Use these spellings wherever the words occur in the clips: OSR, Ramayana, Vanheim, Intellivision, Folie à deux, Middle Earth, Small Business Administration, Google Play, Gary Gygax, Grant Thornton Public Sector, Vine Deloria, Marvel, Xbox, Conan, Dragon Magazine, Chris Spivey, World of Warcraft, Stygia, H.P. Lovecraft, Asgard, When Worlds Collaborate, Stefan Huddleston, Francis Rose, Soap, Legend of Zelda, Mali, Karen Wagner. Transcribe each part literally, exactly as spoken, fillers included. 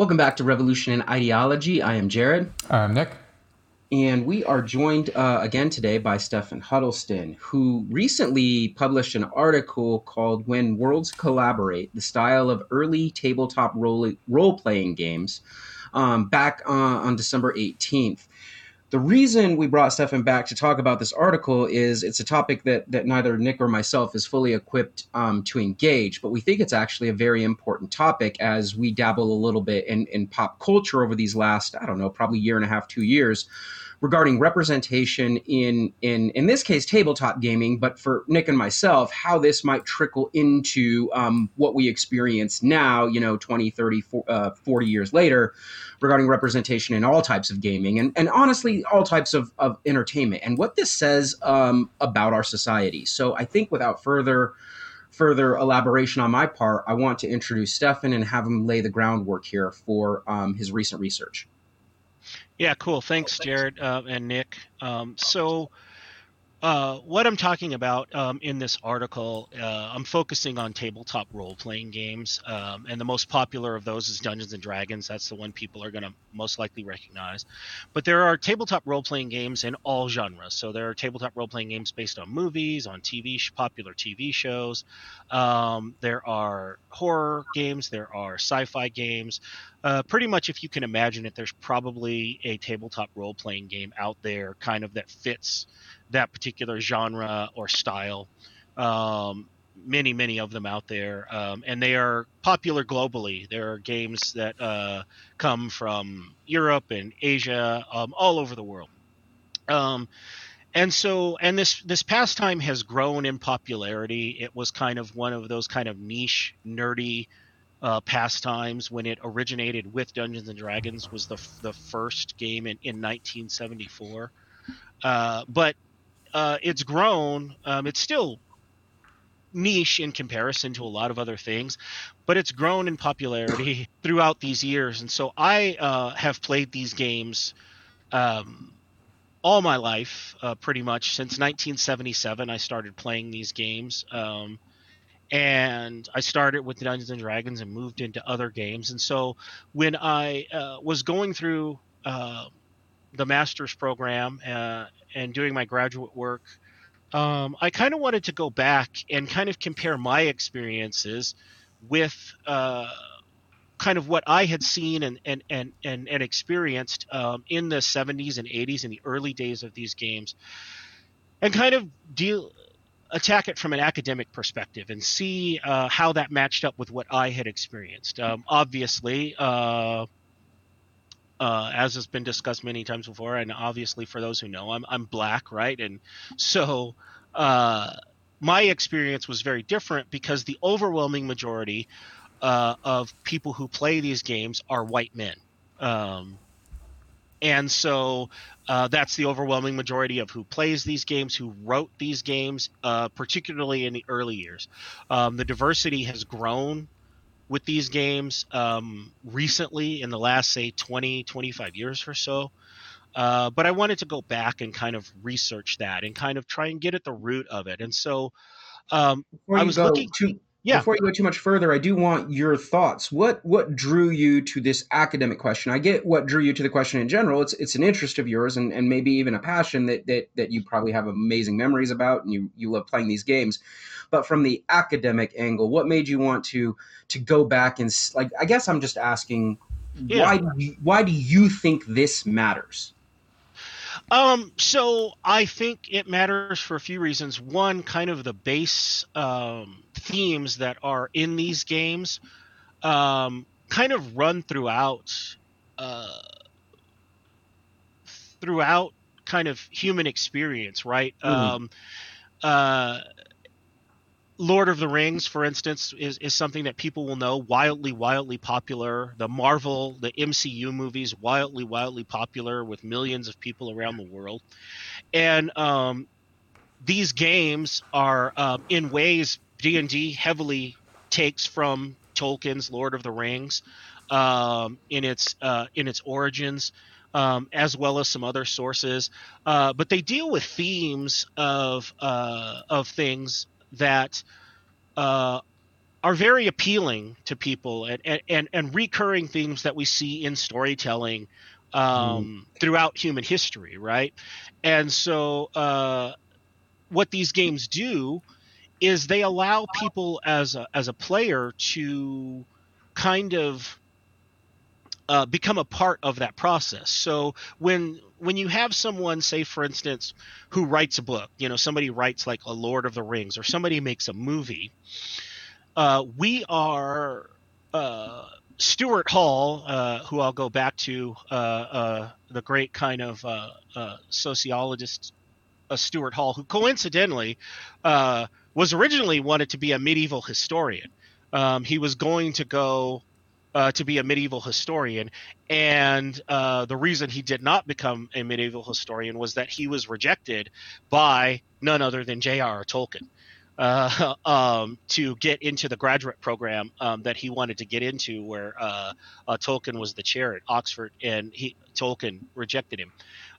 Welcome back to Revolution in Ideology. I am Jared. I'm Nick. And we are joined uh, again today by Stefan Huddleston, who recently published an article called When Worlds Collaborate, the Style of Early Tabletop Role- Role-Playing Games, um, back uh, on December eighteenth. The reason we brought Stefan back to talk about this article is it's a topic that, that neither Nick or myself is fully equipped um, to engage, but we think it's actually a very important topic as we dabble a little bit in, in pop culture over these last, I don't know, probably year and a half, two years. Regarding representation in, in in this case, tabletop gaming, but for Nick and myself, how this might trickle into um, what we experience now, you know, twenty, thirty, forty years later, regarding representation in all types of gaming and, and honestly, all types of, of entertainment and what this says um, about our society. So I think without further further elaboration on my part, I want to introduce Stefan and have him lay the groundwork here for um, his recent research. Yeah, cool. Thanks, Jared uh, and Nick. Um, so uh, what I'm talking about um, in this article, uh, I'm focusing on tabletop role-playing games, um, and the most popular of those is Dungeons and Dragons. That's the one people are going to most likely recognize. But there are tabletop role-playing games in all genres. So there are tabletop role-playing games based on movies, on T V, popular T V shows. Um, there are horror games. There are sci-fi games. Uh, pretty much, if you can imagine it, there's probably a tabletop role-playing game out there kind of that fits that particular genre or style. Um, many, many of them out there, um, and they are popular globally. There are games that uh, come from Europe and Asia, um, all over the world. Um, And so, and this, this pastime has grown in popularity. It was kind of one of those kind of niche, nerdy uh, pastimes when it originated with Dungeons and Dragons, was the the first game in, in nineteen seventy-four. Uh, but uh, it's grown. Um, it's still niche in comparison to a lot of other things, but it's grown in popularity throughout these years. And so I uh, have played these games um all my life, uh, pretty much since nineteen seventy-seven, I started playing these games, um, and I started with Dungeons and Dragons and moved into other games. And so, when I uh, was going through uh, the master's program uh, and doing my graduate work, um, I kind of wanted to go back and kind of compare my experiences with uh, kind of what I had seen and and and and, and experienced um, in the seventies and eighties in the early days of these games, and kind of deal attack it from an academic perspective and see uh, how that matched up with what I had experienced. Um, obviously, uh, uh, as has been discussed many times before, and obviously for those who know, I'm I'm black, right? And so uh, my experience was very different because the overwhelming majority Uh, of people who play these games are white men. Um, and so uh, that's the overwhelming majority of who plays these games, who wrote these games, uh, particularly in the early years. Um, the diversity has grown with these games um, recently in the last, say, twenty, twenty-five years or so. Uh, but I wanted to go back and kind of research that and kind of try and get at the root of it. And so um, I was looking to... Yeah. Before you go too much further, I do want your thoughts. What what drew you to this academic question? I get what drew you to the question in general. It's it's an interest of yours and, and maybe even a passion that, that that you probably have amazing memories about and you, you love playing these games. But from the academic angle, what made you want to to go back and like? I guess I'm just asking, yeah. why do you, why do you think this matters? Um, so I think it matters for a few reasons. One, kind of the base um, themes that are in these games um, kind of run throughout uh, throughout kind of human experience, right? Mm-hmm. Um, uh, Lord of the Rings, for instance, is, is something that people will know, wildly, wildly popular. The Marvel, the M C U movies, wildly, wildly popular with millions of people around the world. And um, these games are, uh, in ways, D and D heavily takes from Tolkien's Lord of the Rings um, in its uh, in its origins, um, as well as some other sources. Uh, but they deal with themes of uh, of things that uh, are very appealing to people, and, and, and, and recurring themes that we see in storytelling um, mm. throughout human history, right? And so uh, what these games do is they allow people as a, as a player to kind of uh, become a part of that process. So when when you have someone, say, for instance, who writes a book, you know, somebody writes like a Lord of the Rings, or somebody makes a movie, Uh, we are uh, Stuart Hall, uh, who I'll go back to, uh, uh, the great kind of uh, uh, sociologist uh, Stuart Hall, who coincidentally uh, was originally wanted to be a medieval historian. Um, he was going to go uh, to be a medieval historian, and uh, the reason he did not become a medieval historian was that he was rejected by none other than J R R. Tolkien. Uh, um, to get into the graduate program um, that he wanted to get into, where uh, uh, Tolkien was the chair at Oxford, and he, Tolkien rejected him.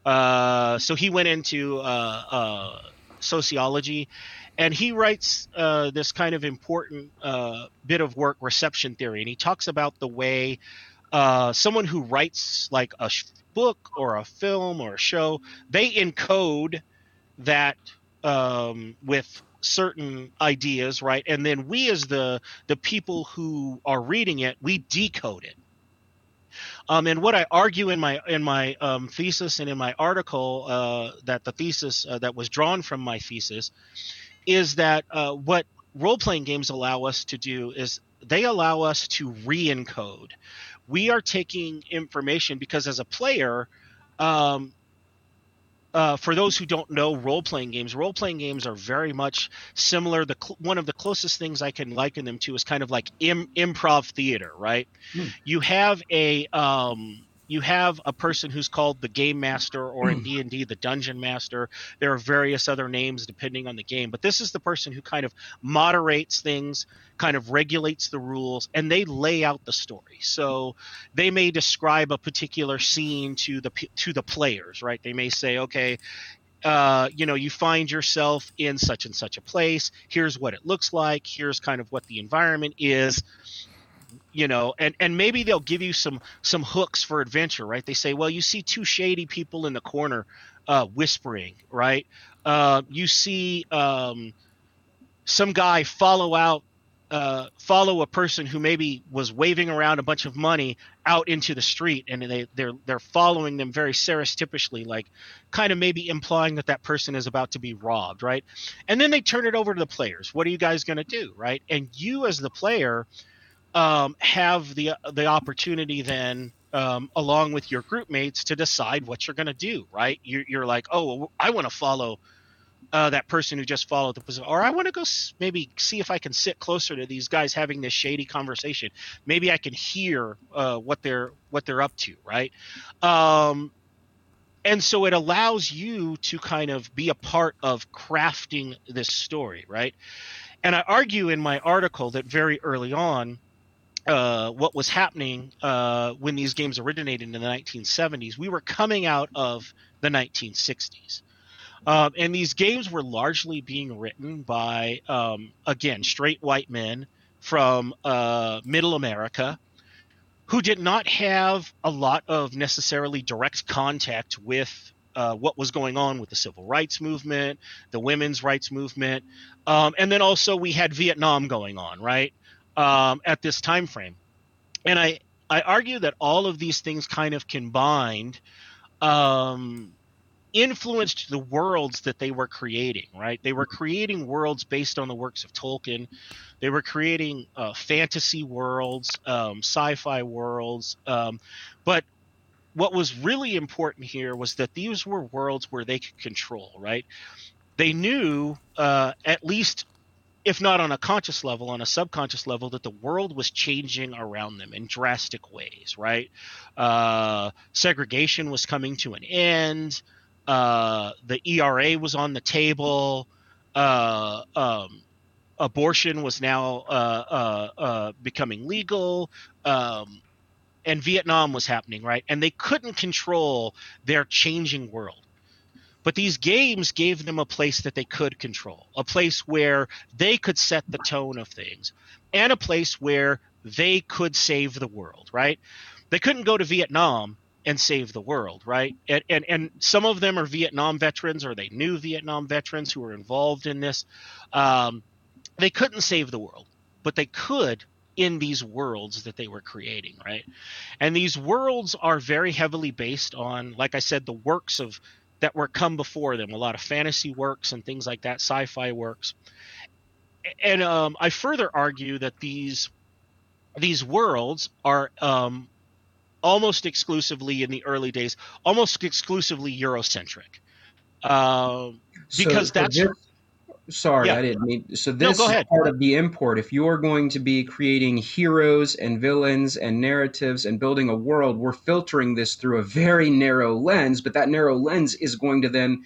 Uh, so he went into uh, uh, sociology, and he writes uh, this kind of important uh, bit of work, Reception Theory, and he talks about the way uh, someone who writes like a book or a film or a show, they encode that um, with certain ideas, right? And then we, as the the people who are reading it, we decode it. Um, and what I argue in my in my um, thesis and in my article, uh, that the thesis uh, that was drawn from my thesis, is that uh, what role-playing games allow us to do is they allow us to re-encode. We are taking information because as a player, um, Uh, for those who don't know role-playing games, role-playing games are very much similar. The cl- one of the closest things I can liken them to is kind of like im- improv theater, right? Mm. You have a um, you have a person who's called the game master, or in mm. D and D, the dungeon master. There are various other names depending on the game, but this is the person who kind of moderates things, kind of regulates the rules, and they lay out the story. So they may describe a particular scene to the to the players, right? They may say, okay, uh, you know, you find yourself in such and such a place. Here's what it looks like. Here's kind of what the environment is. You know, and, and maybe they'll give you some some hooks for adventure, right? They say, well, you see two shady people in the corner uh, whispering, right? Uh, you see um, some guy follow out Uh, follow a person who maybe was waving around a bunch of money out into the street, and they, they're they're following them very surreptitiously, like kind of maybe implying that that person is about to be robbed, right? And then they turn it over to the players. What are you guys going to do, right? And you as the player um, have the the opportunity then, um, along with your group mates, to decide what you're going to do, right? You're, you're like, oh, well, I want to follow Uh, that person who just followed the person, or I want to go s- maybe see if I can sit closer to these guys having this shady conversation. Maybe I can hear uh, what they're what they're up to, right? Um, and so it allows you to kind of be a part of crafting this story, right? And I argue in my article that very early on, uh, what was happening uh, when these games originated in the nineteen seventies, we were coming out of the nineteen sixties. Um, and these games were largely being written by, um, again, straight white men from uh, middle America who did not have a lot of necessarily direct contact with uh, what was going on with the civil rights movement, the women's rights movement. Um, and then also we had Vietnam going on, right, um, at this time frame. And I, I argue that all of these things kind of combined um, – influenced the worlds that they were creating, right? They were creating worlds based on the works of Tolkien. They were creating uh, fantasy worlds, um, sci-fi worlds. Um, but what was really important here was that these were worlds where they could control, right? They knew, uh, at least if not on a conscious level, on a subconscious level, that the world was changing around them in drastic ways, right? Uh, segregation was coming to an end. Uh, the E R A was on the table. Uh, um, abortion was now uh, uh, uh, becoming legal, um, and Vietnam was happening, right? And they couldn't control their changing world. But these games gave them a place that they could control, a place where they could set the tone of things. and a place where they could save the world, right? They couldn't go to Vietnam and save the world, right? And, and and some of them are Vietnam veterans, or they knew Vietnam veterans who were involved in this. Um, they couldn't save the world, but they could in these worlds that they were creating, right? And these worlds are very heavily based on, like I said, the works of that were come before them, a lot of fantasy works and things like that, sci-fi works. And um, I further argue that these these worlds are um, almost exclusively, in the early days, almost exclusively Eurocentric. Uh, so, because so that's... This, sorry, yeah. I didn't mean... So this no, is part of the import. If you're going to be creating heroes and villains and narratives and building a world, we're filtering this through a very narrow lens, but that narrow lens is going to then...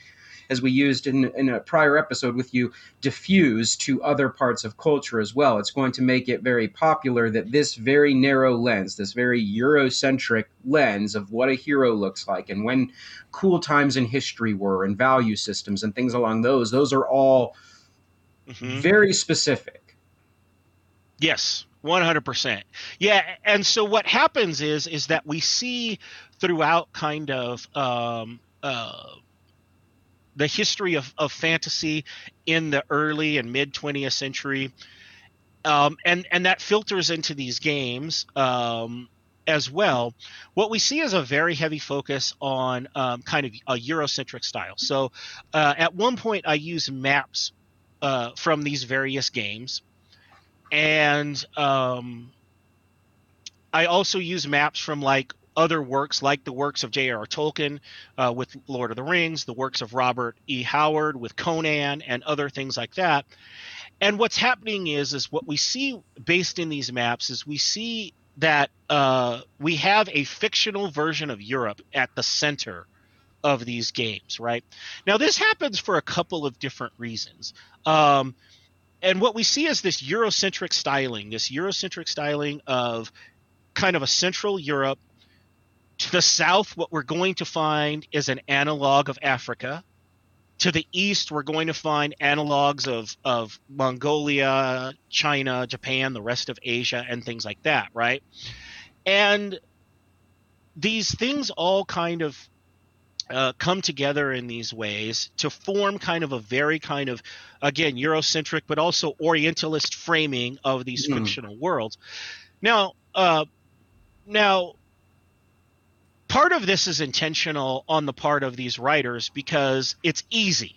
as we used in, in a prior episode with you, diffuse to other parts of culture as well. It's going to make it very popular that this very narrow lens, this very Eurocentric lens of what a hero looks like and when cool times in history were and value systems and things along those, those are all mm-hmm. very specific. Yes, one hundred percent. Yeah, and so what happens is is that we see throughout kind of um, – uh, the history of, of fantasy in the early and mid twentieth century. Um, and, and that filters into these games um, as well. What we see is a very heavy focus on um, kind of a Eurocentric style. So uh, at one point I used maps uh, from these various games. And um, I also use maps from like, other works like the works of J R R. Tolkien uh, with Lord of the Rings, the works of Robert E. Howard with Conan, and other things like that. And what's happening is, is what we see based in these maps is we see that uh, we have a fictional version of Europe at the center of these games, right? Now, this happens for a couple of different reasons. Um, and what we see is this Eurocentric styling, this Eurocentric styling of kind of a central Europe. To the south, what we're going to find is an analog of Africa. To the east, we're going to find analogs of, of Mongolia, China, Japan, the rest of Asia, and things like that, right? And these things all kind of uh, come together in these ways to form kind of a very kind of, again, Eurocentric, but also Orientalist framing of these mm. fictional worlds. Now, uh, now... part of this is intentional on the part of these writers because it's easy.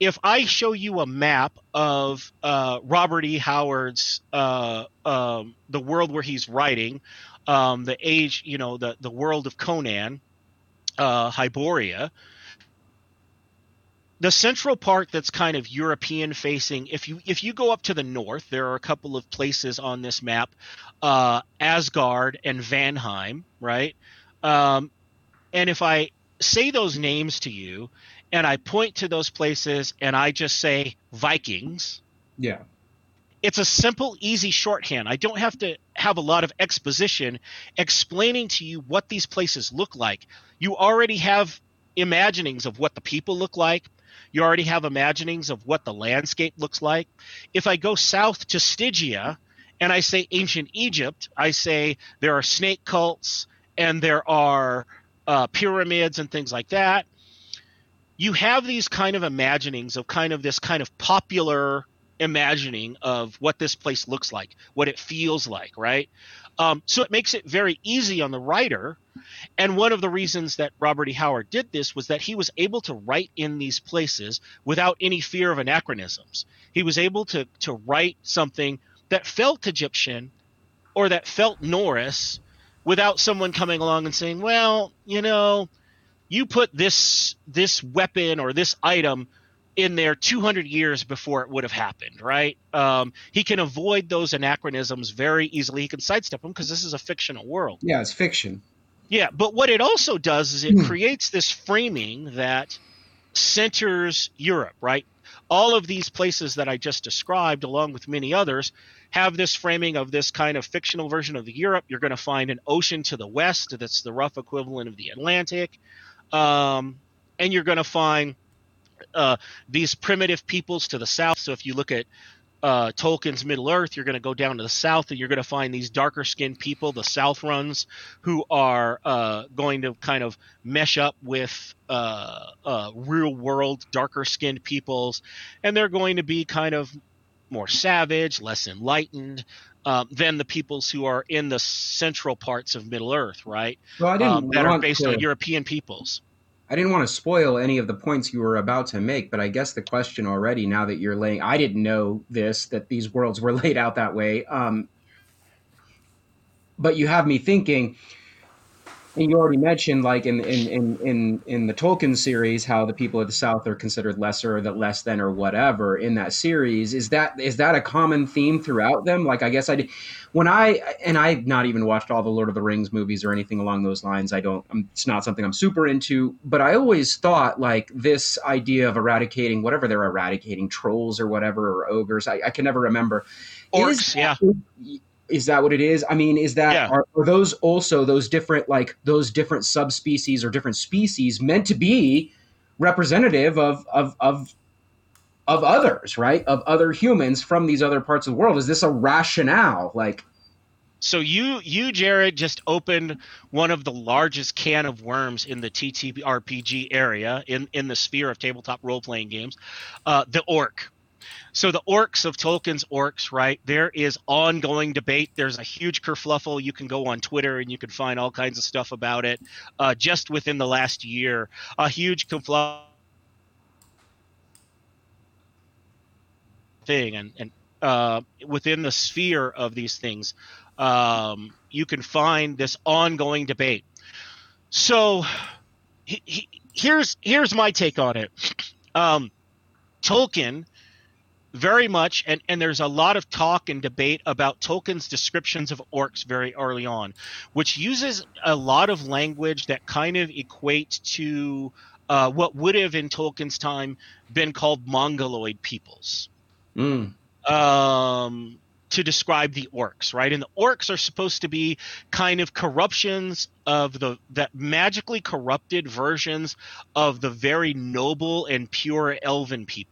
If I show you a map of uh, Robert E. Howard's uh, um, the world where he's writing, um, the age, you know, the the world of Conan, uh, Hyboria, the central part that's kind of European facing. If you if you go up to the north, there are a couple of places on this map, uh, Asgard and Vanheim, right? Um, and if I say those names to you and I point to those places and I just say Vikings, yeah, it's a simple, easy shorthand. I don't have to have a lot of exposition explaining to you what these places look like. You already have imaginings of what the people look like. You already have imaginings of what the landscape looks like. If I go south to Stygia and I say ancient Egypt, I say there are snake cults, and there are uh, pyramids and things like that. You have these kind of imaginings of kind of this kind of popular imagining of what this place looks like, what it feels like, right? Um, so it makes it very easy on the writer. And one of the reasons that Robert E. Howard did this was that he was able to write in these places without any fear of anachronisms. He was able to, to write something that felt Egyptian or that felt Norse, without someone coming along and saying, well, you know, you put this this weapon or this item in there two hundred years before it would have happened, right? Um, he can avoid those anachronisms very easily. He can sidestep them because this is a fictional world. Yeah, it's fiction. Yeah, but what it also does is it mm. creates this framing that centers Europe, right? All of these places that I just described, along with many others, have this framing of this kind of fictional version of Europe. You're going to find an ocean to the west that's the rough equivalent of the Atlantic. Um, and you're going to find uh, these primitive peoples to the south. So if you look at uh, Tolkien's Middle Earth, you're going to go down to the south and you're going to find these darker skinned people, the Southrons, who are uh, going to kind of mesh up with uh, uh, real world darker skinned peoples. And they're going to be kind of more savage, less enlightened uh, than the peoples who are in the central parts of Middle Earth, right? Well, I didn't um, that want are based to... on European peoples. I didn't want to spoil any of the points you were about to make, but I guess the question already, now that you're laying, I didn't know this, that these worlds were laid out that way. Um, but you have me thinking, and you already mentioned, like in, in, in, in, in the Tolkien series, how the people of the South are considered lesser or the less than or whatever in that series. Is that, is that a common theme throughout them? Like, I guess I did when I, and I've not even watched all the Lord of the Rings movies or anything along those lines. I don't, I'm, it's not something I'm super into, but I always thought like this idea of eradicating whatever they're eradicating, trolls or whatever, or ogres. I, I can never remember. Orcs, is, yeah. Is, Is that what it is? I mean, is that yeah. are, are those also those different like those different subspecies or different species meant to be representative of of of of others, right? Of other humans from these other parts of the world? Is this a rationale? Like, so you you Jared just opened one of the largest can of worms in the T T R P G area in in the sphere of tabletop role playing games, uh, the orc. So the orcs of Tolkien's orcs, right? There is ongoing debate. There's a huge kerfluffle. You can go on Twitter and you can find all kinds of stuff about it. Uh, just within the last year, a huge kerfluffle thing, and, and uh, within the sphere of these things, um, you can find this ongoing debate. So he, he, here's here's my take on it. Um, Tolkien. Very much, and, and there's a lot of talk and debate about Tolkien's descriptions of orcs very early on, which uses a lot of language that kind of equates to uh, what would have in Tolkien's time been called Mongoloid peoples mm. um, to describe the orcs, right? And the orcs are supposed to be kind of corruptions of the that magically corrupted versions of the very noble and pure elven people.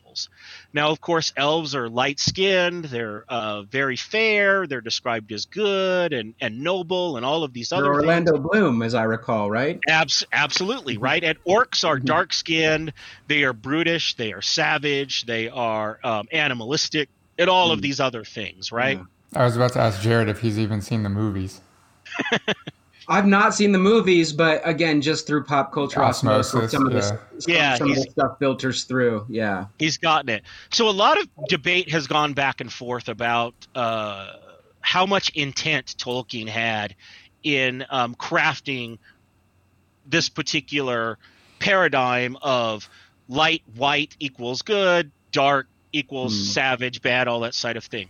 Now, of course, elves are light-skinned, they're uh, very fair, they're described as good and, and noble and all of these other You're things. Orlando Bloom, as I recall, right? Abs- absolutely, right? And orcs are dark-skinned, they are brutish, they are savage, they are um, animalistic, and all mm. of these other things, right? Yeah. I was about to ask Jared if he's even seen the movies. I've not seen the movies, but again, just through pop culture osmosis, some of, yeah. the, some, yeah, some of the stuff filters through. Yeah, he's gotten it. So a lot of debate has gone back and forth about uh, how much intent Tolkien had in um, crafting this particular paradigm of light, white equals good, dark equals mm. savage, bad, all that side of thing.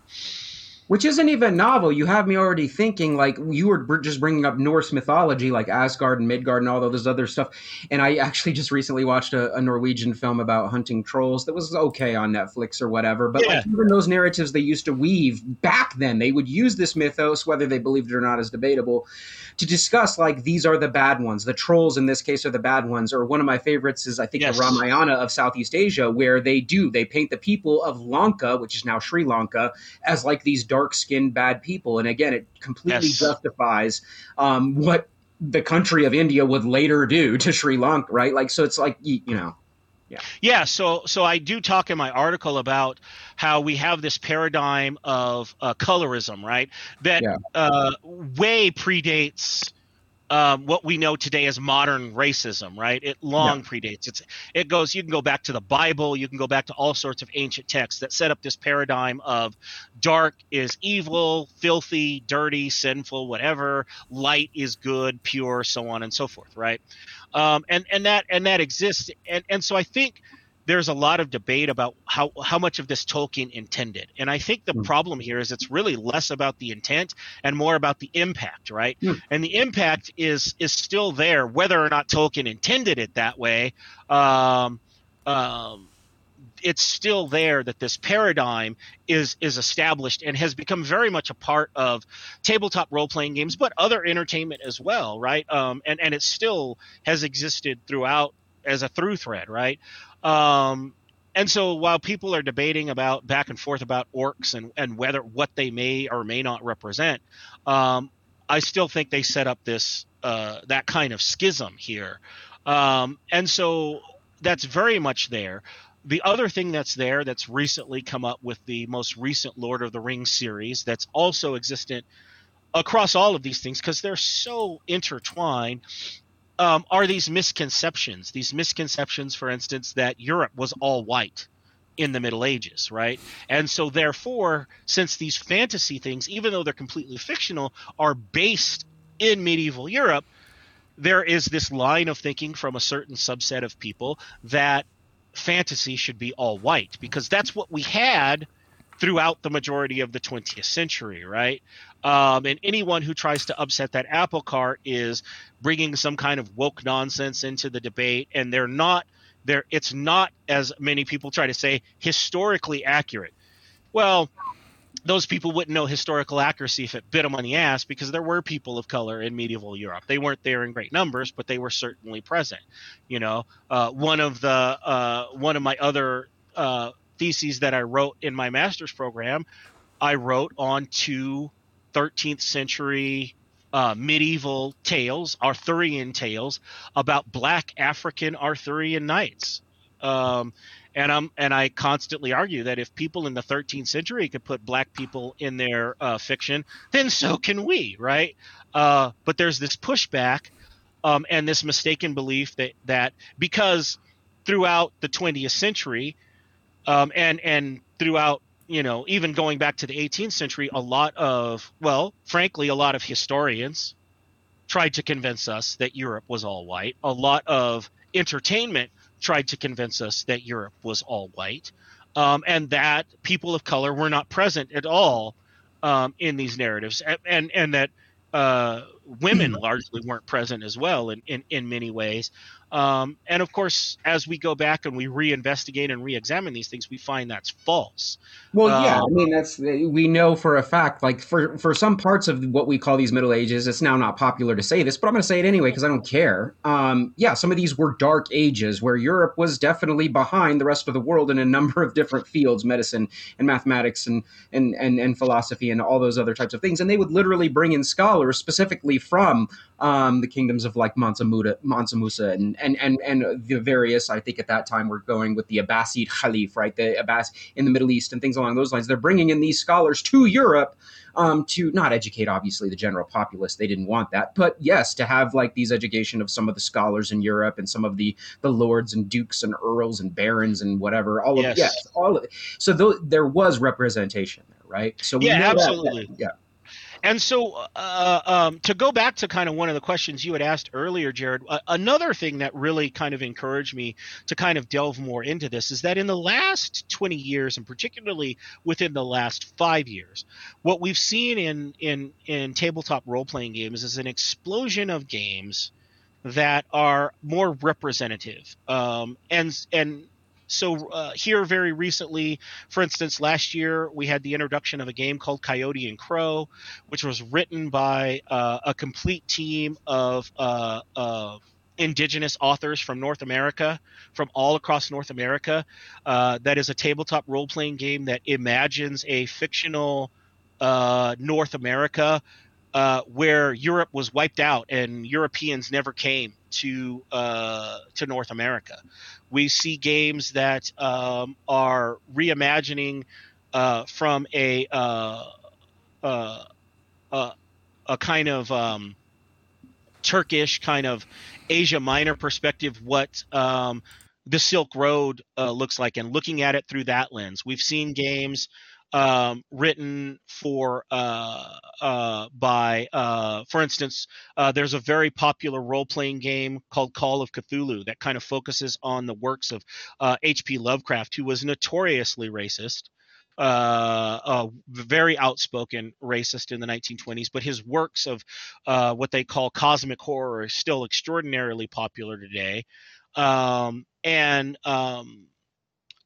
Which isn't even novel. You have me already thinking, like, you were just bringing up Norse mythology, like Asgard and Midgard and all of this other stuff. And I actually just recently watched a, a Norwegian film about hunting trolls that was okay on Netflix or whatever. But yeah. like, even those narratives they used to weave back then, they would use this mythos, whether they believed it or not is debatable, to discuss, like, these are the bad ones. The trolls, in this case, are the bad ones. Or one of my favorites is, I think, yes. the Ramayana of Southeast Asia, where they do. They paint the people of Lanka, which is now Sri Lanka, as, like, these dark dark-skinned bad people, and again, it completely yes. justifies um, what the country of India would later do to Sri Lanka, right? Like, so it's like, you, you know, yeah. Yeah, so, so I do talk in my article about how we have this paradigm of uh, colorism, right, that yeah. uh, way predates um, what we know today as modern racism, right? It long yeah. predates. It's, it goes – you can go back to the Bible. You can go back to all sorts of ancient texts that set up this paradigm of dark is evil, filthy, dirty, sinful, whatever. Light is good, pure, so on and so forth, right? Um, and, and that and that exists. And, and so I think there's a lot of debate about how, how much of this Tolkien intended. And I think the mm. problem here is it's really less about the intent and more about the impact, right? Mm. And the impact is is still there, whether or not Tolkien intended it that way. Um, um, it's still there that this paradigm is is established and has become very much a part of tabletop role-playing games, but other entertainment as well, right? Um, and, and it still has existed throughout as a through thread, right? Um, And so while people are debating about back and forth about orcs and, and whether what they may or may not represent, um, I still think they set up this uh, that kind of schism here. Um, and so that's very much there. The other thing that's there that's recently come up with the most recent Lord of the Rings series that's also existent across all of these things, because they're so intertwined, um, are these misconceptions. These misconceptions, for instance, that Europe was all white in the Middle Ages, right? And so therefore, since these fantasy things, even though they're completely fictional, are based in medieval Europe, there is this line of thinking from a certain subset of people that fantasy should be all white because that's what we had throughout the majority of the twentieth century, right? Um, and anyone who tries to upset that apple cart is bringing some kind of woke nonsense into the debate, and they're not there. It's not, as many people try to say, historically accurate. Well, those people wouldn't know historical accuracy if it bit them on the ass, because there were people of color in medieval Europe. They weren't there in great numbers, but they were certainly present. You know, uh, one of the uh, one of my other uh, theses that I wrote in my master's program, I wrote on two thirteenth century uh, medieval tales, Arthurian tales, about Black African Arthurian knights. Um, and I'm and I constantly argue that if people in the thirteenth century could put black people in their uh, fiction, then so can we, right? Uh, but there's this pushback um, and this mistaken belief that that because throughout the twentieth century um, and and throughout, you know, even going back to the eighteenth century, a lot of well, frankly, a lot of historians tried to convince us that Europe was all white. A lot of entertainment tried to convince us that Europe was all white, um, and that people of color were not present at all um, in these narratives, and and, and that uh, women largely weren't present as well in, in, in many ways. Um, and of course, as we go back and we reinvestigate and re-examine these things, we find that's false. Well, yeah, um, I mean, that's we know for a fact, like for, for some parts of what we call these Middle Ages, it's now not popular to say this, but I'm going to say it anyway because I don't care. Um, yeah, some of these were dark ages where Europe was definitely behind the rest of the world in a number of different fields, medicine and mathematics and, and, and, and philosophy and all those other types of things. And they would literally bring in scholars specifically from um, the kingdoms of like Mansa Musa, Mansa Musa and And, and and the various, I think at that time, we're going with the Abbasid Khalif, right? The Abbas in the Middle East and things along those lines. They're bringing in these scholars to Europe um, to not educate, obviously, the general populace. They didn't want that. But yes, to have like these education of some of the scholars in Europe and some of the, the lords and dukes and earls and barons and whatever. All of yes, yes all of it. So th- there was representation there, right? So we yeah, absolutely. That, yeah. And so uh, um, to go back to kind of one of the questions you had asked earlier, Jared, uh, another thing that really kind of encouraged me to kind of delve more into this is that in the last twenty years, and particularly within the last five years, what we've seen in in, in tabletop role-playing games is an explosion of games that are more representative. Um, and and so uh, here very recently, for instance, last year we had the introduction of a game called Coyote and Crow, which was written by uh, a complete team of uh, uh, indigenous authors from North America, from all across North America. Uh, that is a tabletop role-playing game that imagines a fictional uh, North America uh, where Europe was wiped out and Europeans never came to uh, to North America. We see games that um, are reimagining uh, from a uh, uh, uh, a kind of um, Turkish kind of Asia Minor perspective what um, the Silk Road uh, looks like, and looking at it through that lens. We've seen games Um, written for uh, uh, by, uh, for instance, uh, there's a very popular role-playing game called Call of Cthulhu that kind of focuses on the works of uh, H P Lovecraft, who was notoriously racist, uh, a very outspoken racist in the nineteen twenties, but his works of uh, what they call cosmic horror are still extraordinarily popular today. Um, and um,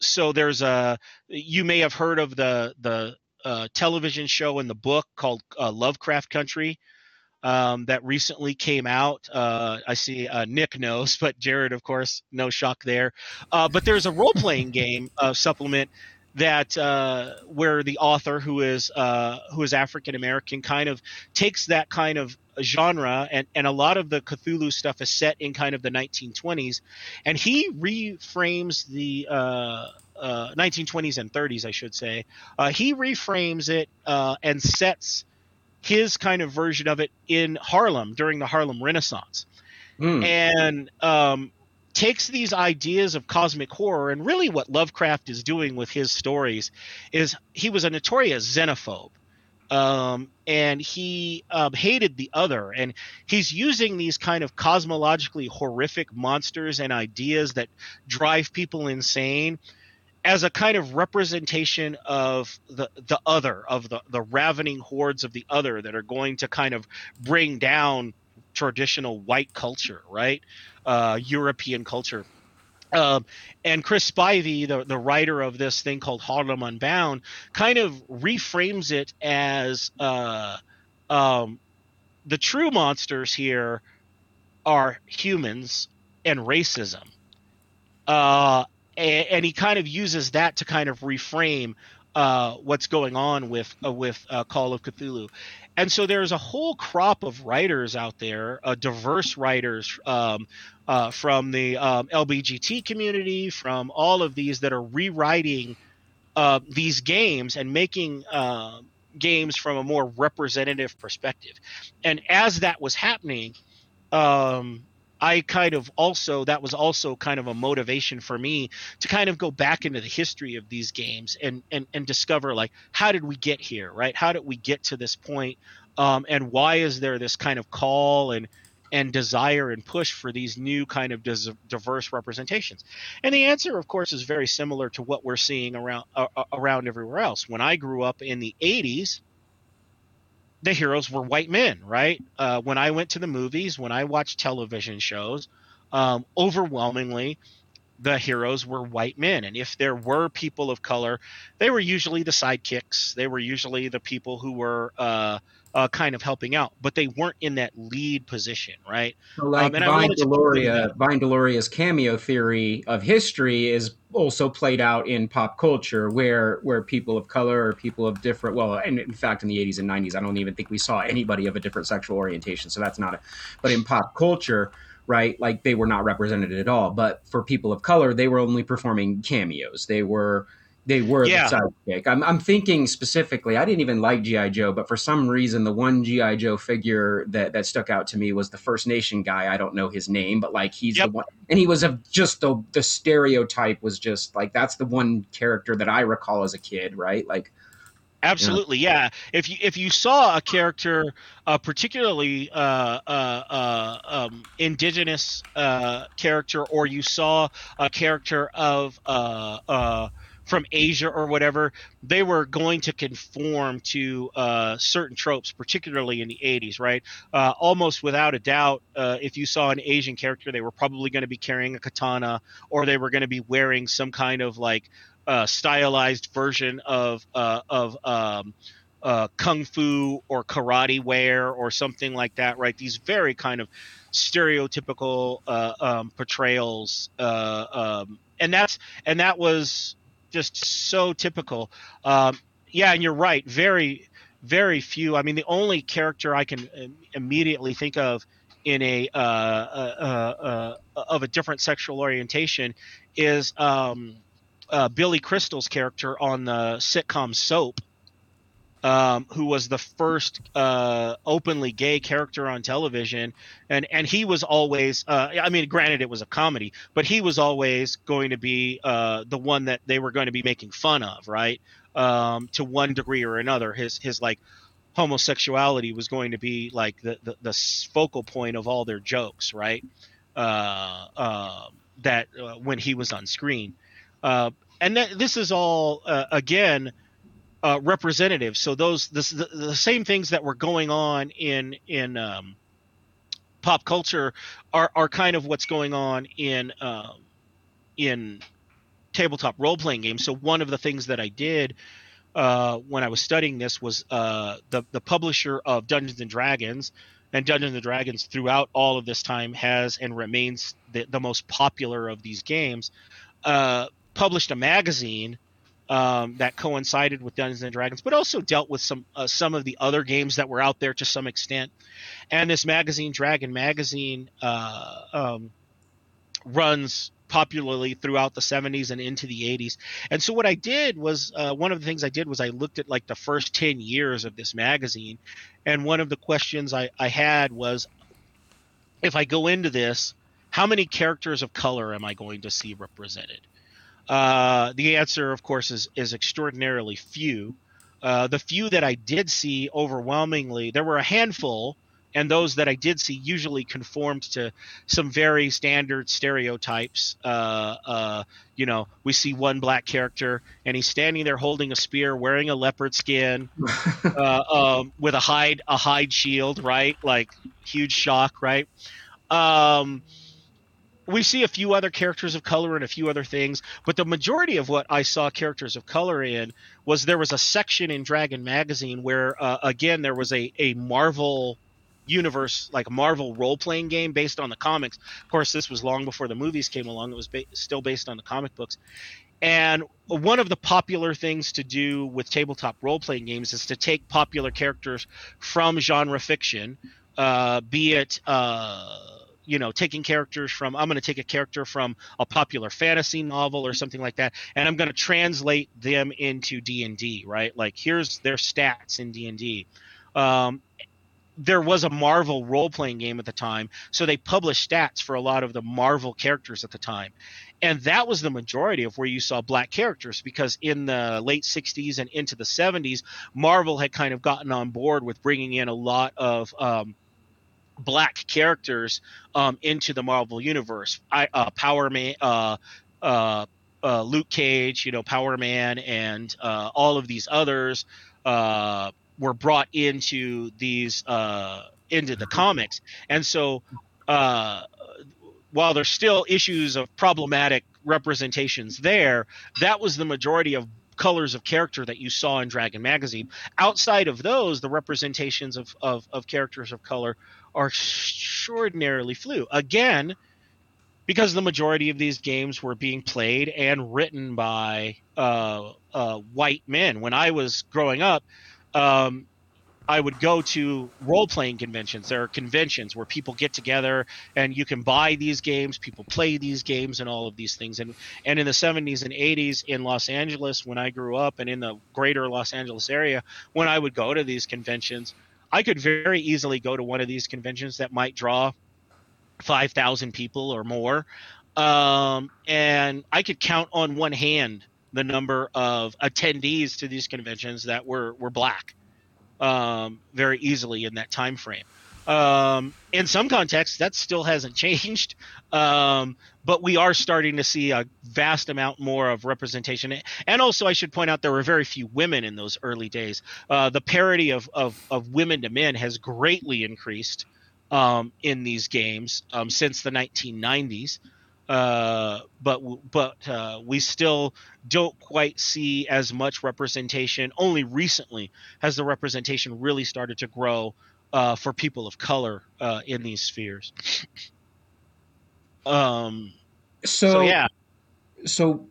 So there's a you may have heard of the the uh, television show and the book called uh, Lovecraft Country. um, that recently came out. Uh, I see uh, Nick knows, but Jared, of course, no shock there. Uh, but there's a role-playing game uh, supplement that uh, where the author, who is uh, who is African-American, kind of takes that kind of genre, and, and a lot of the Cthulhu stuff is set in kind of the nineteen twenties, and he reframes the uh, uh, nineteen twenties and thirties, I should say. Uh, he reframes it uh, and sets his kind of version of it in Harlem during the Harlem Renaissance, mm. and um, takes these ideas of cosmic horror. And really what Lovecraft is doing with his stories is he was a notorious xenophobe. Um, and he um, hated the other, and he's using these kind of cosmologically horrific monsters and ideas that drive people insane as a kind of representation of the, the other, of the, the ravening hordes of the other that are going to kind of bring down traditional white culture, right? Uh, European culture. Um, and Chris Spivey, the, the writer of this thing called Harlem Unbound, kind of reframes it as uh, um, the true monsters here are humans and racism. Uh, and, and he kind of uses that to kind of reframe uh, what's going on with, uh, with uh, Call of Cthulhu. And so there's a whole crop of writers out there, uh, diverse writers um, uh, from the um, L B G T community, from all of these that are rewriting uh, these games and making uh, games from a more representative perspective. And as that was happening, um, I kind of also – that was also kind of a motivation for me to kind of go back into the history of these games and and, and discover, like, how did we get here, right? How did we get to this point? Um, and why is there this kind of call and and desire and push for these new kind of dis- diverse representations? And the answer, of course, is very similar to what we're seeing around uh, around everywhere else. When I grew up in the eighties, the heroes were white men, right? Uh, when I went to the movies, when I watched television shows, um, overwhelmingly, the heroes were white men. And if there were people of color, they were usually the sidekicks. They were usually the people who were uh, uh, kind of helping out, but they weren't in that lead position, right? So like um, and Vine Deloria, Vine Deloria's cameo theory of history is also played out in pop culture, where where people of color or people of different, well, and in fact, in the eighties and nineties, I don't even think we saw anybody of a different sexual orientation. So that's not it. But in pop culture, right, like they were not represented at all. But for people of color, they were only performing cameos. They were, they were yeah. the sidekick. I'm, I'm thinking specifically, I didn't even like G I. Joe, but for some reason, the one G I. Joe figure that, that stuck out to me was the First Nation guy. I don't know his name, but like he's yep. the one, and he was a, just the the stereotype was just like that's the one character that I recall as a kid, right? Like. Absolutely, yeah. yeah. If you if you saw a character, uh, particularly uh, uh, uh, um, indigenous uh, character, or you saw a character of uh, uh, from Asia or whatever, they were going to conform to uh, certain tropes, particularly in the eighties, right? Uh, almost without a doubt, uh, if you saw an Asian character, they were probably going to be carrying a katana, or they were going to be wearing some kind of like. Uh, stylized version of uh, of um, uh, kung fu or karate wear or something like that, right? These very kind of stereotypical uh, um, portrayals, uh, um, and that's and that was just so typical. Um, yeah, and you're right. Very, very few. I mean, the only character I can immediately think of in a uh, uh, uh, uh, of a different sexual orientation is. Um, Uh, Billy Crystal's character on the sitcom Soap, um, who was the first uh, openly gay character on television, and and he was always uh, I mean, granted it was a comedy, but he was always going to be uh, the one that they were going to be making fun of, right? Um, to one degree or another, his his like homosexuality was going to be like the the, the focal point of all their jokes, right? Uh, uh, that uh, when he was on screen. Uh, and th- this is all, uh, again, uh, representative. So those this, the, the same things that were going on in in um, pop culture are, are kind of what's going on in uh, in tabletop role-playing games. So one of the things that I did uh, when I was studying this was uh, the, the publisher of Dungeons and Dragons – and Dungeons and Dragons throughout all of this time has and remains the, the most popular of these games, uh, published a magazine um, that coincided with Dungeons and Dragons, but also dealt with some uh, some of the other games that were out there to some extent. And this magazine, Dragon Magazine, uh, um, runs popularly throughout the seventies and into the eighties. And so what I did was uh, one of the things I did was I looked at like the first ten years of this magazine. And one of the questions I, I had was, if I go into this, how many characters of color am I going to see represented? Uh, the answer, of course, is, is extraordinarily few. Uh, the few that I did see overwhelmingly, there were a handful. And those that I did see usually conformed to some very standard stereotypes. Uh, uh, you know, we see one black character, and he's standing there holding a spear, wearing a leopard skin, uh, um, with a hide a hide shield, right? Like, huge shock, right? Um, we see a few other characters of color and a few other things, but the majority of what I saw characters of color in was there was a section in Dragon Magazine where, uh, again, there was a, a Marvel universe, like Marvel role-playing game based on the comics. Of course, this was long before the movies came along. It was ba- still based on the comic books. And one of the popular things to do with tabletop role-playing games is to take popular characters from genre fiction, uh, be it, uh, you know, taking characters from, I'm going to take a character from a popular fantasy novel or something like that, and I'm going to translate them into D and D, right? Like, here's their stats in D and D. Um, there was a Marvel role-playing game at the time, so they published stats for a lot of the Marvel characters at the time. And that was the majority of where you saw black characters, because in the late sixties and into the seventies, Marvel had kind of gotten on board with bringing in a lot of um, black characters um, into the Marvel universe. I, uh, Power Man, uh, uh, uh, Luke Cage, you know, Power Man, and uh, all of these others, uh, were brought into these uh, into the comics. And so uh, while there's still issues of problematic representations there, that was the majority of colors of character that you saw in Dragon Magazine. Outside of those, the representations of, of, of characters of color are extraordinarily few. Again, because the majority of these games were being played and written by uh, uh, white men. When I was growing up, Um, I would go to role-playing conventions. There are conventions where people get together and you can buy these games, people play these games and all of these things. And, and in the seventies and eighties in Los Angeles, when I grew up and in the greater Los Angeles area, when I would go to these conventions, I could very easily go to one of these conventions that might draw five thousand people or more. Um, and I could count on one hand the number of attendees to these conventions that were, were black um, very easily in that time frame. Um, in some contexts, that still hasn't changed, um, but we are starting to see a vast amount more of representation. And also, I should point out, there were very few women in those early days. Uh, the parity of, of, of women to men has greatly increased um, in these games um, since the nineteen nineties. Uh, but but uh, we still don't quite see as much representation. Only recently has the representation really started to grow uh, for people of color uh, in these spheres. Um. So, so yeah. So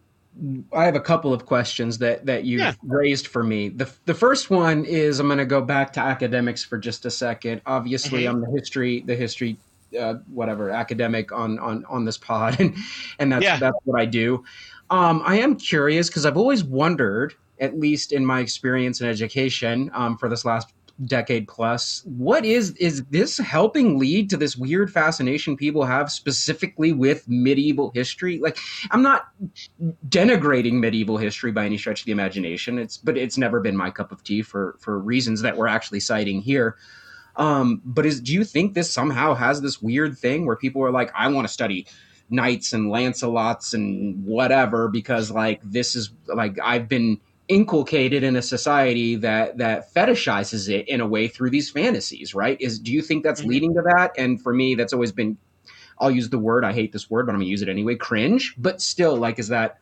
I have a couple of questions that that you've yeah. raised for me. the The first one is, I'm going to go back to academics for just a second. Obviously, mm-hmm. I'm the history the history. Uh, whatever academic on, on, on this pod. And, and that's, yeah. that's what I do. Um, I am curious, cause I've always wondered, at least in my experience in education um, for this last decade plus, what is, is this helping lead to this weird fascination people have specifically with medieval history? Like, I'm not denigrating medieval history by any stretch of the imagination. It's, but it's never been my cup of tea for, for reasons that we're actually citing here. Um, but is, do you think this somehow has this weird thing where people are like, I want to study knights and Lancelots and whatever, because like, this is like, I've been inculcated in a society that, that fetishizes it in a way through these fantasies, right? Is, do you think that's mm-hmm. leading to that? And for me, that's always been, I'll use the word, I hate this word, but I'm gonna use it anyway, cringe, but still like, is that,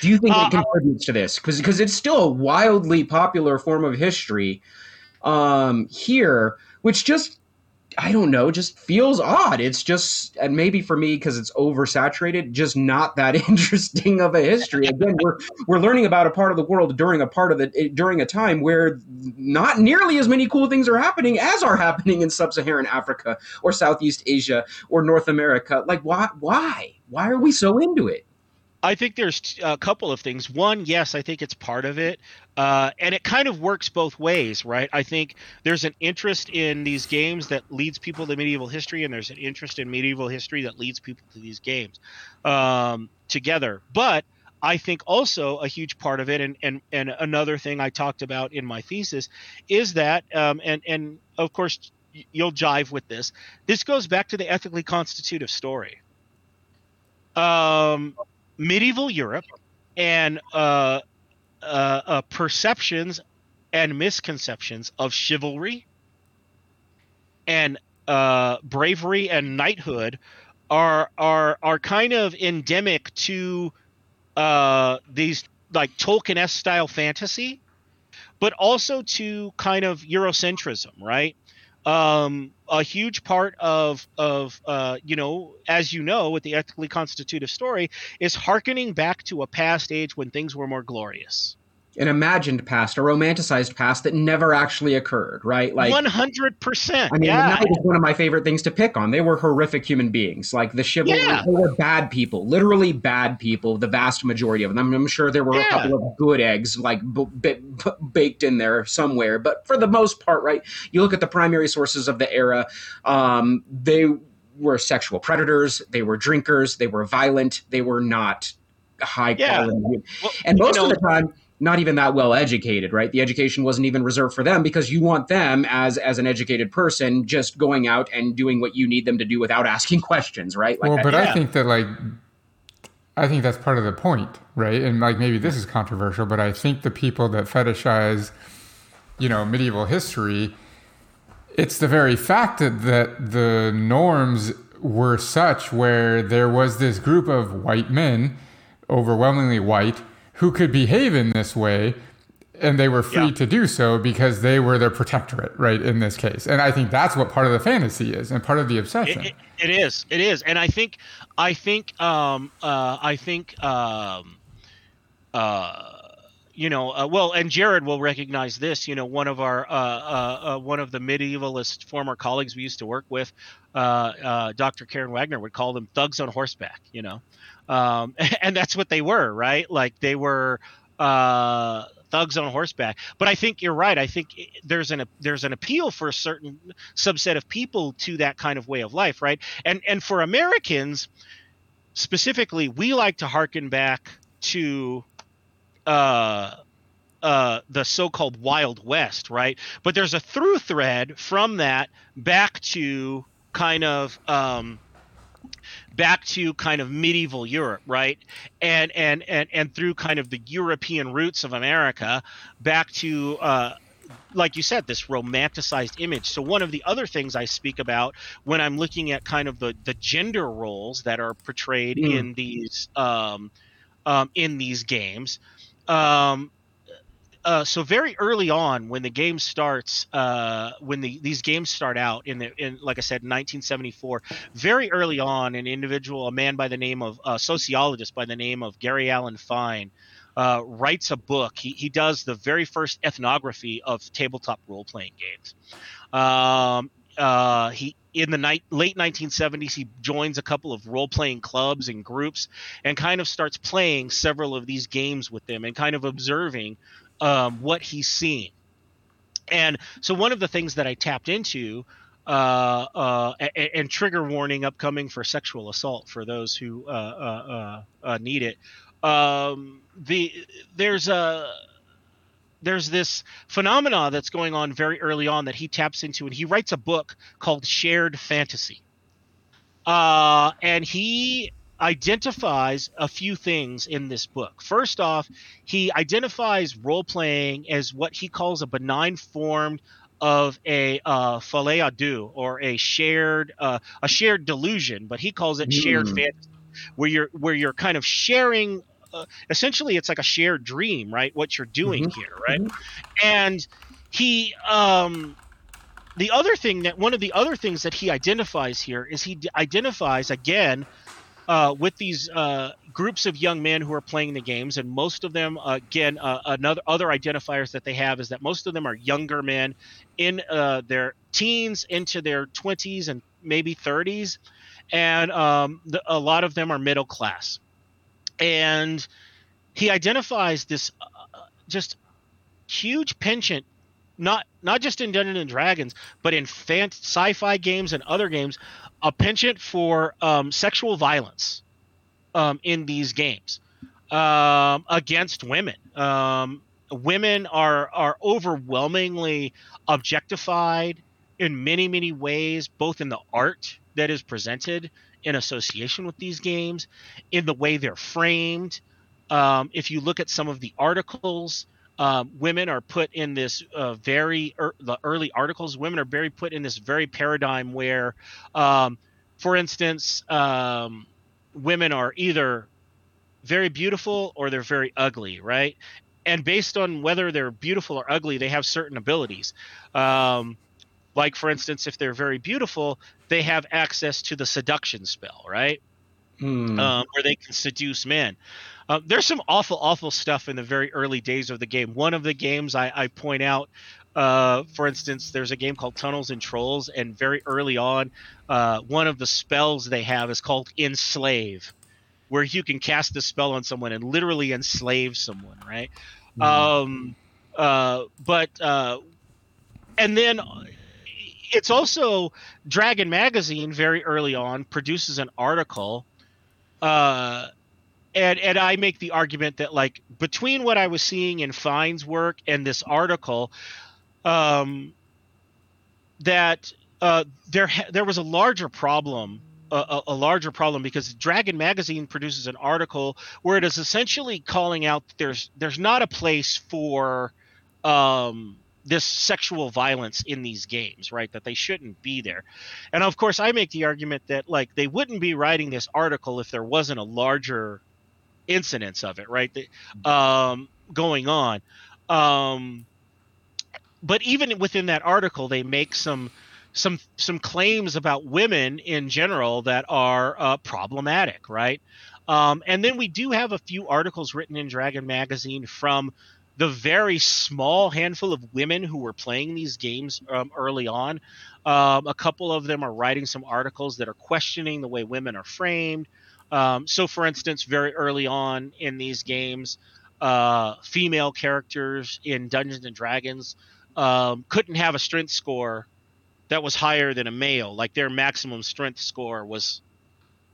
do you think uh, it contributes to this? Cause, cause it's still a wildly popular form of history. Um, here, which just I don't know, just feels odd. It's just, and maybe for me, because it's oversaturated, just not that interesting of a history. Again, we're we're learning about a part of the world during a part of the during a time where not nearly as many cool things are happening as are happening in sub-Saharan Africa or Southeast Asia or North America. Like, why? Why? Why are we so into it? I think there's a couple of things. One, yes, I think it's part of it. Uh, and it kind of works both ways, right? I think there's an interest in these games that leads people to medieval history, and there's an interest in medieval history that leads people to these games um, together. But I think also a huge part of it, and, and, and another thing I talked about in my thesis, is that, um, and, and of course, you'll jive with this, this goes back to the ethically constitutive story. Um... Medieval Europe and uh, uh, uh, perceptions and misconceptions of chivalry and uh, bravery and knighthood are are are kind of endemic to uh, these like Tolkien-esque style fantasy, but also to kind of Eurocentrism, right? Um, a huge part of, of uh, you know, as you know, with the ethically constitutive story is hearkening back to a past age when things were more glorious. An imagined past, a romanticized past that never actually occurred, right? Like one hundred percent. I mean, yeah. The knight is one of my favorite things to pick on. They were horrific human beings. Like the chivalry, yeah. They were bad people, literally bad people, the vast majority of them. I'm sure there were yeah. a couple of good eggs like b- b- b- baked in there somewhere. But for the most part, right, you look at the primary sources of the era, um, they were sexual predators, they were drinkers, they were violent, they were not high yeah. quality. Well, and most you know, of the time... not even that well educated, right? The education wasn't even reserved for them because you want them as as an educated person just going out and doing what you need them to do without asking questions, right? Like well, that, but yeah. I think that like, I think that's part of the point, right? And like maybe this is controversial, but I think the people that fetishize, you know, medieval history, it's the very fact that, that the norms were such where there was this group of white men, overwhelmingly white, who could behave in this way, and they were free yeah. to do so because they were the protectorate, right, in this case. And I think that's what part of the fantasy is and part of the obsession. It, it, it is. It is. And I think I think um, uh, I think um, uh, you know, uh, well, and Jared will recognize this, you know, one of our uh, uh, uh, one of the medievalist former colleagues we used to work with, uh, uh, Doctor Karen Wagner, would call them thugs on horseback, you know. Um, and that's what they were, right? Like they were uh, thugs on horseback. But I think you're right. I think there's an there's an appeal for a certain subset of people to that kind of way of life, right? And and for Americans specifically, we like to hearken back to uh, uh, the so-called Wild West, right? But there's a through thread from that back to kind of um, – back to kind of medieval Europe, right? And and and and through kind of the European roots of America, back to, uh, like you said, this romanticized image. So one of the other things I speak about when I'm looking at kind of the, the gender roles that are portrayed mm. in these um, um, in these games. Um, uh, so very early on, when the game starts, uh, when the, these games start out in the, in, like I said, nineteen seventy-four, very early on, an individual, a man by the name of a sociologist by the name of Gary Allen Fine, uh, writes a book. He, he does the very first ethnography of tabletop role-playing games. Um, uh, he, in the night, late nineteen seventies, he joins a couple of role-playing clubs and groups and kind of starts playing several of these games with them and kind of observing Um, what he's seeing. And so one of the things that I tapped into, uh, uh, and, and trigger warning upcoming for sexual assault for those who uh, uh, uh, need it, um, the there's a there's this phenomena that's going on very early on that he taps into, and he writes a book called Shared Fantasy. Uh, and he identifies a few things in this book. First off, he identifies role-playing as what he calls a benign form of a uh, folie à deux, or a shared uh, a shared delusion, but he calls it mm. shared fantasy, where you're where you're kind of sharing. Uh, essentially, it's like a shared dream, right? What you're doing mm-hmm. here, right? Mm-hmm. And he um, the other thing that one of the other things that he identifies here is he d- identifies again uh, with these uh, groups of young men who are playing the games, and most of them uh, again uh, another other identifiers that they have is that most of them are younger men in uh, their teens into their twenties and maybe thirties, and um, the, a lot of them are middle class, and he identifies this uh, just huge penchant. Not not just in Dungeons and Dragons, but in fan- sci-fi games and other games, a penchant for um, sexual violence um, in these games um, against women. Um, women are are overwhelmingly objectified in many, many ways, both in the art that is presented in association with these games, in the way they're framed. Um, if you look at some of the articles, Um, women are put in this uh, very er, the early articles. Women are very put in this very paradigm where, um, for instance, um, women are either very beautiful or they're very ugly, right? And based on whether they're beautiful or ugly, they have certain abilities. Um, like, for instance, if they're very beautiful, they have access to the seduction spell, right? Hmm. Um, where they can seduce men. Uh, there's some awful, awful stuff in the very early days of the game. One of the games I, I point out, uh, for instance, there's a game called Tunnels and Trolls, and very early on, uh, one of the spells they have is called Enslave, where you can cast the spell on someone and literally enslave someone, right? Hmm. Um, uh, but uh, and then. It's also Dragon Magazine very early on produces an article. Uh, and, and I make the argument that, like, between what I was seeing in Fine's work and this article, um, that uh, there ha- there was a larger problem, uh, a, a larger problem, because Dragon Magazine produces an article where it is essentially calling out that there's there's not a place for um, this sexual violence in these games, right? That they shouldn't be there. And of course I make the argument that, like, they wouldn't be writing this article if there wasn't a larger incidence of it, right? That, um, going on. Um, but even within that article, they make some, some, some claims about women in general that are uh, problematic, right? Um, and then we do have a few articles written in Dragon Magazine from the very small handful of women who were playing these games um, early on. Um, a couple of them are writing some articles that are questioning the way women are framed. Um, so, for instance, very early on in these games, uh, female characters in Dungeons and Dragons um, couldn't have a strength score that was higher than a male. Like, their maximum strength score was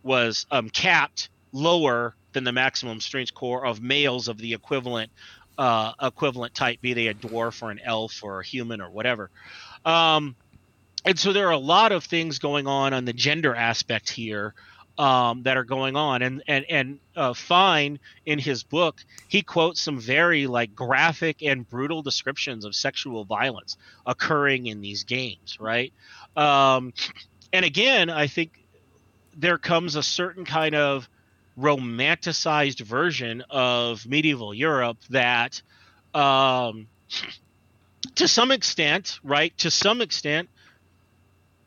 was um, capped lower than the maximum strength score of males of the equivalent Uh, equivalent type, be they a dwarf or an elf or a human or whatever. Um, and so there are a lot of things going on on the gender aspect here um, that are going on. And and, and uh, Fine, in his book, he quotes some very, like, graphic and brutal descriptions of sexual violence occurring in these games, right? Um, and again, I think there comes a certain kind of romanticized version of medieval Europe that, um, to some extent, right, to some extent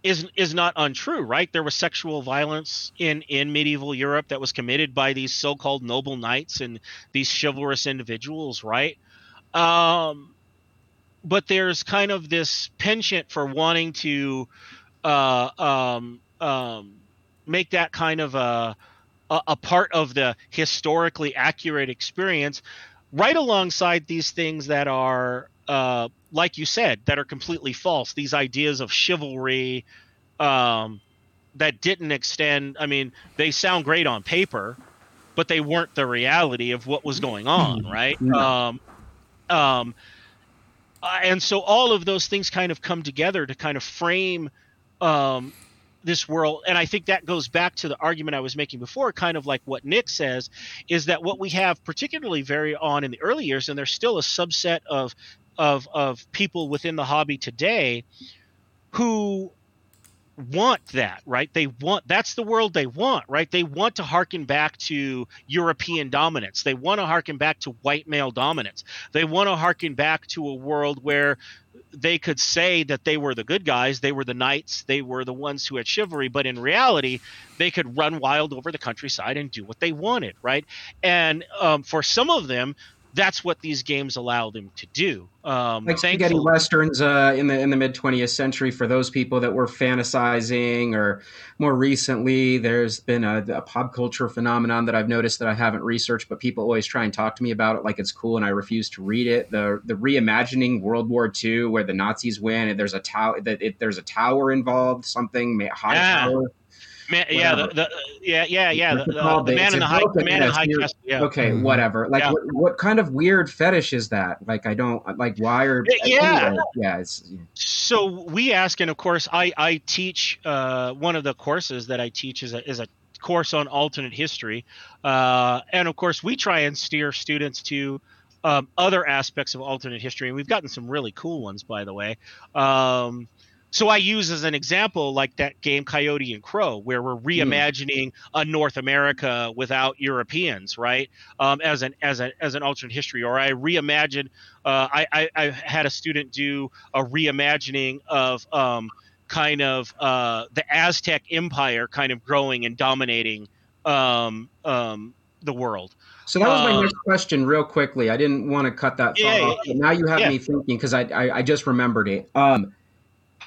is is not untrue, right? There was sexual violence in, in medieval Europe that was committed by these so-called noble knights and these chivalrous individuals, right? Um, but there's kind of this penchant for wanting to uh, um, um, make that kind of a a part of the historically accurate experience right alongside these things that are, uh, like you said, that are completely false. These ideas of chivalry um, that didn't extend. I mean, they sound great on paper, but they weren't the reality of what was going on. Right. Yeah. Um, um, and so all of those things kind of come together to kind of frame, um, this world. And I think that goes back to the argument I was making before, kind of like what Nick says, is that what we have, particularly very on in the early years, and there's still a subset of of of people within the hobby today who want that, right? They want that's the world they want, right? They want to harken back to European dominance. They want to harken back to white male dominance. They want to harken back to a world where they could say that they were the good guys, they were the knights, they were the ones who had chivalry, but in reality, they could run wild over the countryside and do what they wanted, right? And um, for some of them, that's what these games allow them to do. Um, like spaghetti westerns uh, in the in the mid twentieth century, for those people that were fantasizing, or more recently, there's been a, a pop culture phenomenon that I've noticed that I haven't researched, but people always try and talk to me about it like it's cool, and I refuse to read it. The the reimagining World War Two, where the Nazis win, and there's a tower that there's a tower involved, something high yeah. tower. Man, yeah, the, the, yeah, yeah, yeah, the, the, the man in the high, the man in high chest. Yeah. Okay, whatever. Like, yeah. what, what kind of weird fetish is that? Like, I don't like. Why are yeah, anyway, yeah. It's, yeah. So we ask, and of course, I I teach uh, one of the courses that I teach is a is a course on alternate history, uh, and of course, we try and steer students to um, other aspects of alternate history, and we've gotten some really cool ones, by the way. Um, So I use as an example like that game Coyote and Crow, where we're reimagining a North America without Europeans, right? Um, as an as an as an alternate history, or I reimagine. Uh, I, I I had a student do a reimagining of um, kind of uh, the Aztec Empire, kind of growing and dominating um, um, the world. So that was my um, next question real quickly. I didn't want to cut that thought yeah, off, but now you have yeah. me thinking, because I, I I just remembered it. Um,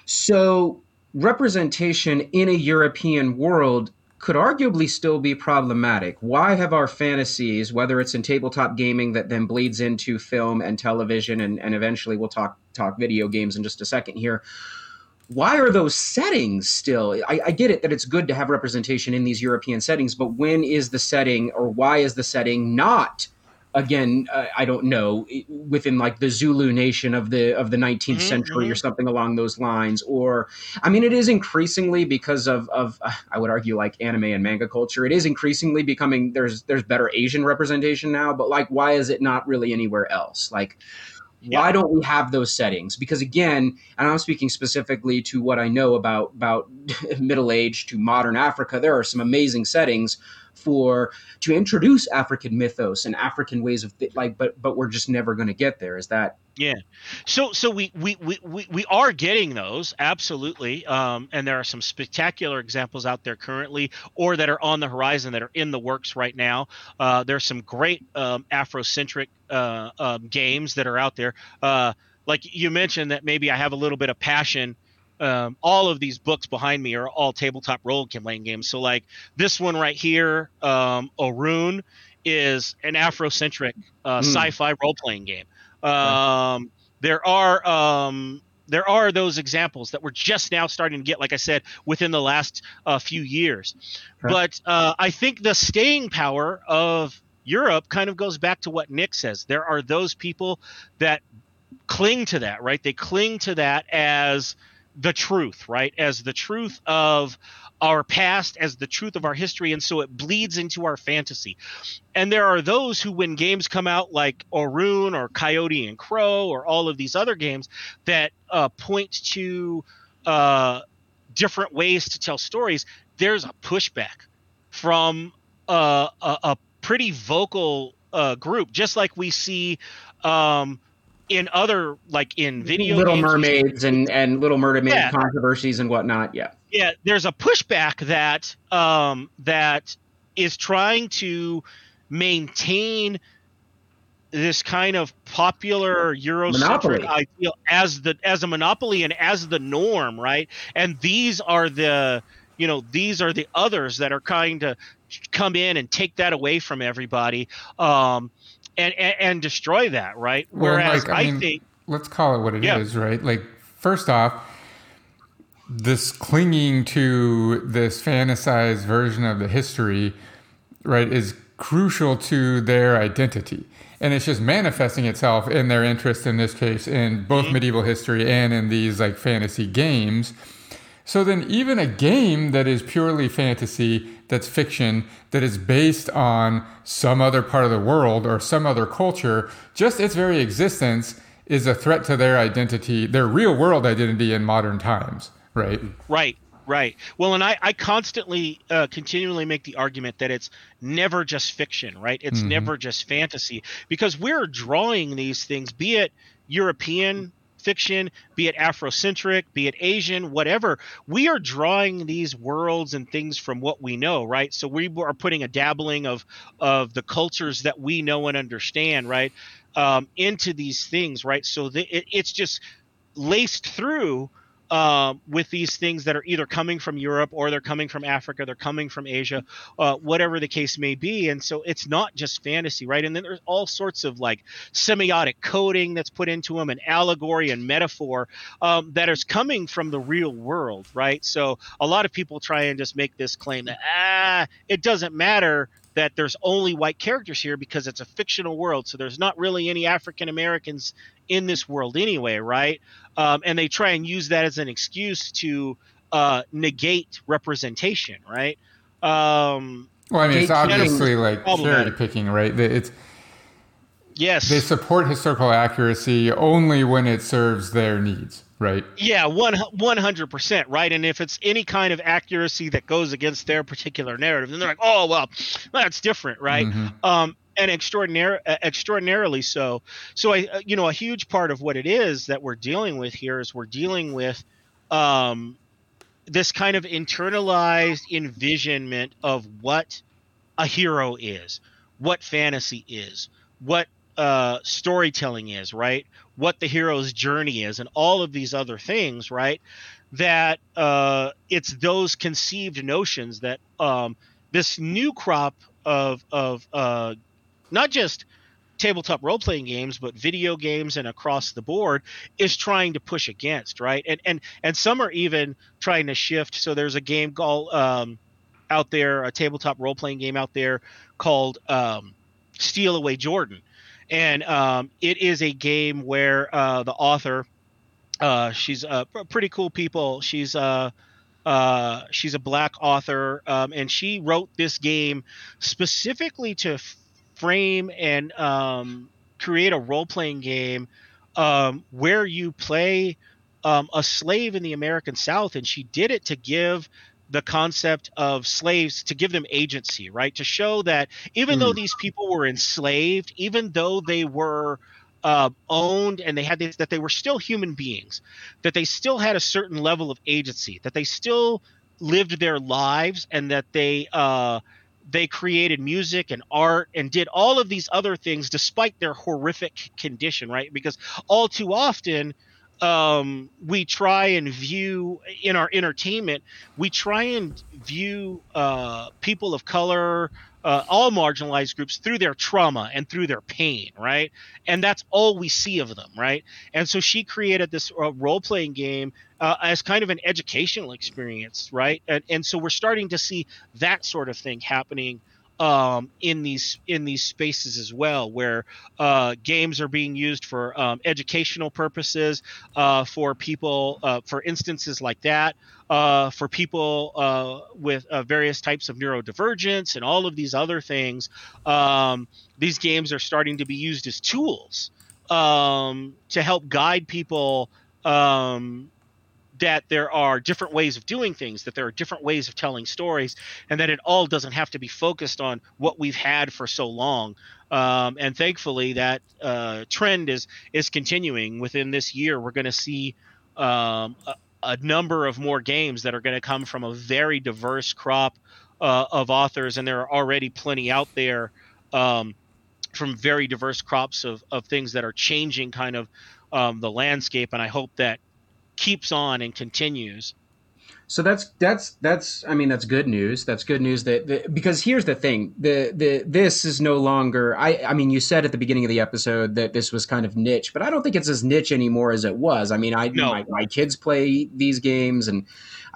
So representation in a European world could arguably still be problematic. Why have our fantasies, whether it's in tabletop gaming that then bleeds into film and television, and, and eventually we'll talk talk video games in just a second here, why are those settings still? I, I get it that it's good to have representation in these European settings, but when is the setting, or why is the setting not, again, uh, I don't know, within like the Zulu nation of the of the nineteenth mm-hmm. century or something along those lines? Or, I mean, it is increasingly, because of, of uh, I would argue, like anime and manga culture, it is increasingly becoming, there's there's better Asian representation now, but like, why is it not really anywhere else? Like, yeah. why don't we have those settings? Because again, and I'm speaking specifically to what I know about, about Middle Age to modern Africa, there are some amazing settings for to introduce African mythos and African ways of th- like, but but we're just never going to get there. Is that yeah? So so we we we we, we are getting those, absolutely, um, and there are some spectacular examples out there currently, or that are on the horizon, that are in the works right now. Uh, there's some great um, Afrocentric uh, um, games that are out there. Uh, like you mentioned, that maybe I have a little bit of passion. Um, all of these books behind me are all tabletop role-playing games. So, like this one right here, um, Orun, is an Afrocentric uh, mm. sci-fi role-playing game. Um, mm. There are um, there are those examples that we're just now starting to get, like I said, within the last uh, few years. Right. But uh, I think the staying power of Europe kind of goes back to what Nick says. There are those people that cling to that, right? They cling to that as the truth, right? As the truth of our past, as the truth of our history. And so it bleeds into our fantasy. And there are those who, when games come out like Orun or Coyote and Crow or all of these other games that uh, point to uh, different ways to tell stories, there's a pushback from uh, a, a pretty vocal uh, group, just like we see um, in other, like in video Little games, Mermaids and, and Little Mermaid yeah. controversies and whatnot, yeah. Yeah, there's a pushback that um, that is trying to maintain this kind of popular Eurocentric ideal as the as a monopoly and as the norm, right? And these are the you know these are the others that are trying to come in and take that away from everybody. Um, And, and and destroy that, right? Well, Whereas Mike, I, I mean, think let's call it what it yeah. is, right? Like, first off, this clinging to this fantasized version of the history, right, is crucial to their identity, and it's just manifesting itself in their interest, in this case, in both mm-hmm. medieval history and in these like fantasy games. So then, even a game that is purely fantasy, that's fiction, that is based on some other part of the world or some other culture, just its very existence is a threat to their identity, their real world identity in modern times, right? Right, right. Well, and I, I constantly, uh, continually make the argument that it's never just fiction, right? It's mm-hmm. never just fantasy, because we're drawing these things, be it European fiction, be it Afrocentric, be it Asian, whatever. We are drawing these worlds and things from what we know, right? So we are putting a dabbling of of the cultures that we know and understand, right, um, into these things, right? So the, it, it's just laced through Uh, with these things that are either coming from Europe or they're coming from Africa, they're coming from Asia, uh, whatever the case may be. And so it's not just fantasy, right? And then there's all sorts of like semiotic coding that's put into them, and allegory and metaphor um, that is coming from the real world, right? So a lot of people try and just make this claim that, ah, it doesn't matter that there's only white characters here because it's a fictional world. So there's not really any African Americans in this world anyway, right? Um, and they try and use that as an excuse to uh, negate representation, right? Um, well, I mean, it's obviously like cherry picking, right? It's yes, they support historical accuracy only when it serves their needs. Right. Yeah, one one hundred percent. Right, and if it's any kind of accuracy that goes against their particular narrative, then they're like, "Oh, well, that's different." Right, mm-hmm. um, and extraordinary, extraordinarily so. So I, you know, a huge part of what it is that we're dealing with here is we're dealing with um, this kind of internalized envisionment of what a hero is, what fantasy is, what uh, storytelling is, right? What the hero's journey is, and all of these other things, right? That uh, it's those conceived notions that um, this new crop of of uh, not just tabletop role-playing games, but video games and across the board is trying to push against, right? And and and some are even trying to shift. So there's a game called um, out there, a tabletop role-playing game out there called um, Steal Away Jordan. And um, it is a game where uh, the author, uh, she's uh, pretty cool people. She's uh, uh, she's a black author, um, and she wrote this game specifically to f- frame and um, create a role-playing game um, where you play um, a slave in the American South, and she did it to give the concept of slaves, to give them agency, right? To show that even mm. though these people were enslaved, even though they were uh, owned and they had this, that they were still human beings, that they still had a certain level of agency, that they still lived their lives, and that they uh, they created music and art and did all of these other things despite their horrific condition, right? Because all too often, Um, we try and view in our entertainment, we try and view uh, people of color, uh, all marginalized groups, through their trauma and through their pain, right? And that's all we see of them, right? And so she created this uh, role-playing game uh, as kind of an educational experience, right? And, and so we're starting to see that sort of thing happening um in these in these spaces as well, where uh games are being used for um educational purposes, uh for people, uh for instances like that, uh for people uh with uh, various types of neurodivergence and all of these other things. Um these games are starting to be used as tools um to help guide people, um that there are different ways of doing things, that there are different ways of telling stories, and that it all doesn't have to be focused on what we've had for so long. Um, and thankfully, that uh, trend is is continuing. Within this year, we're going to see um, a, a number of more games that are going to come from a very diverse crop uh, of authors, and there are already plenty out there um, from very diverse crops of, of things that are changing kind of um, the landscape, and I hope that keeps on and continues. So that's that's that's I mean that's good news. That's good news that, that because here's the thing, the the this is no longer I I mean you said at the beginning of the episode that this was kind of niche, but I don't think it's as niche anymore as it was. I mean I no. my, my kids play these games, and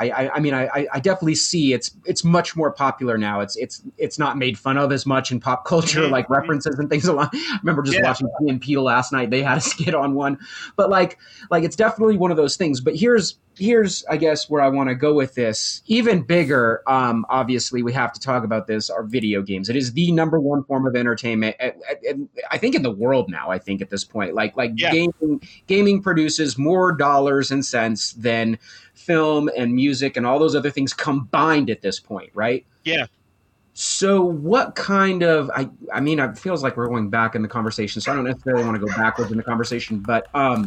I I, I mean I I definitely see it's it's much more popular now. It's it's it's not made fun of as much in pop culture, mm-hmm. like references and things. A lot. I remember just yeah. watching P and P last night. They had a skit on one, but like like it's definitely one of those things. But here's here's I guess where I want to go with this even bigger. Um, obviously, we have to talk about this. Our video games. It is the number one form of entertainment, at, at, at, I think, in the world now. I think at this point, like like yeah. gaming, gaming produces more dollars and cents than film and music and all those other things combined at this point, right? Yeah. So what kind of I I mean, it feels like we're going back in the conversation, so I don't necessarily want to go backwards in the conversation, but um,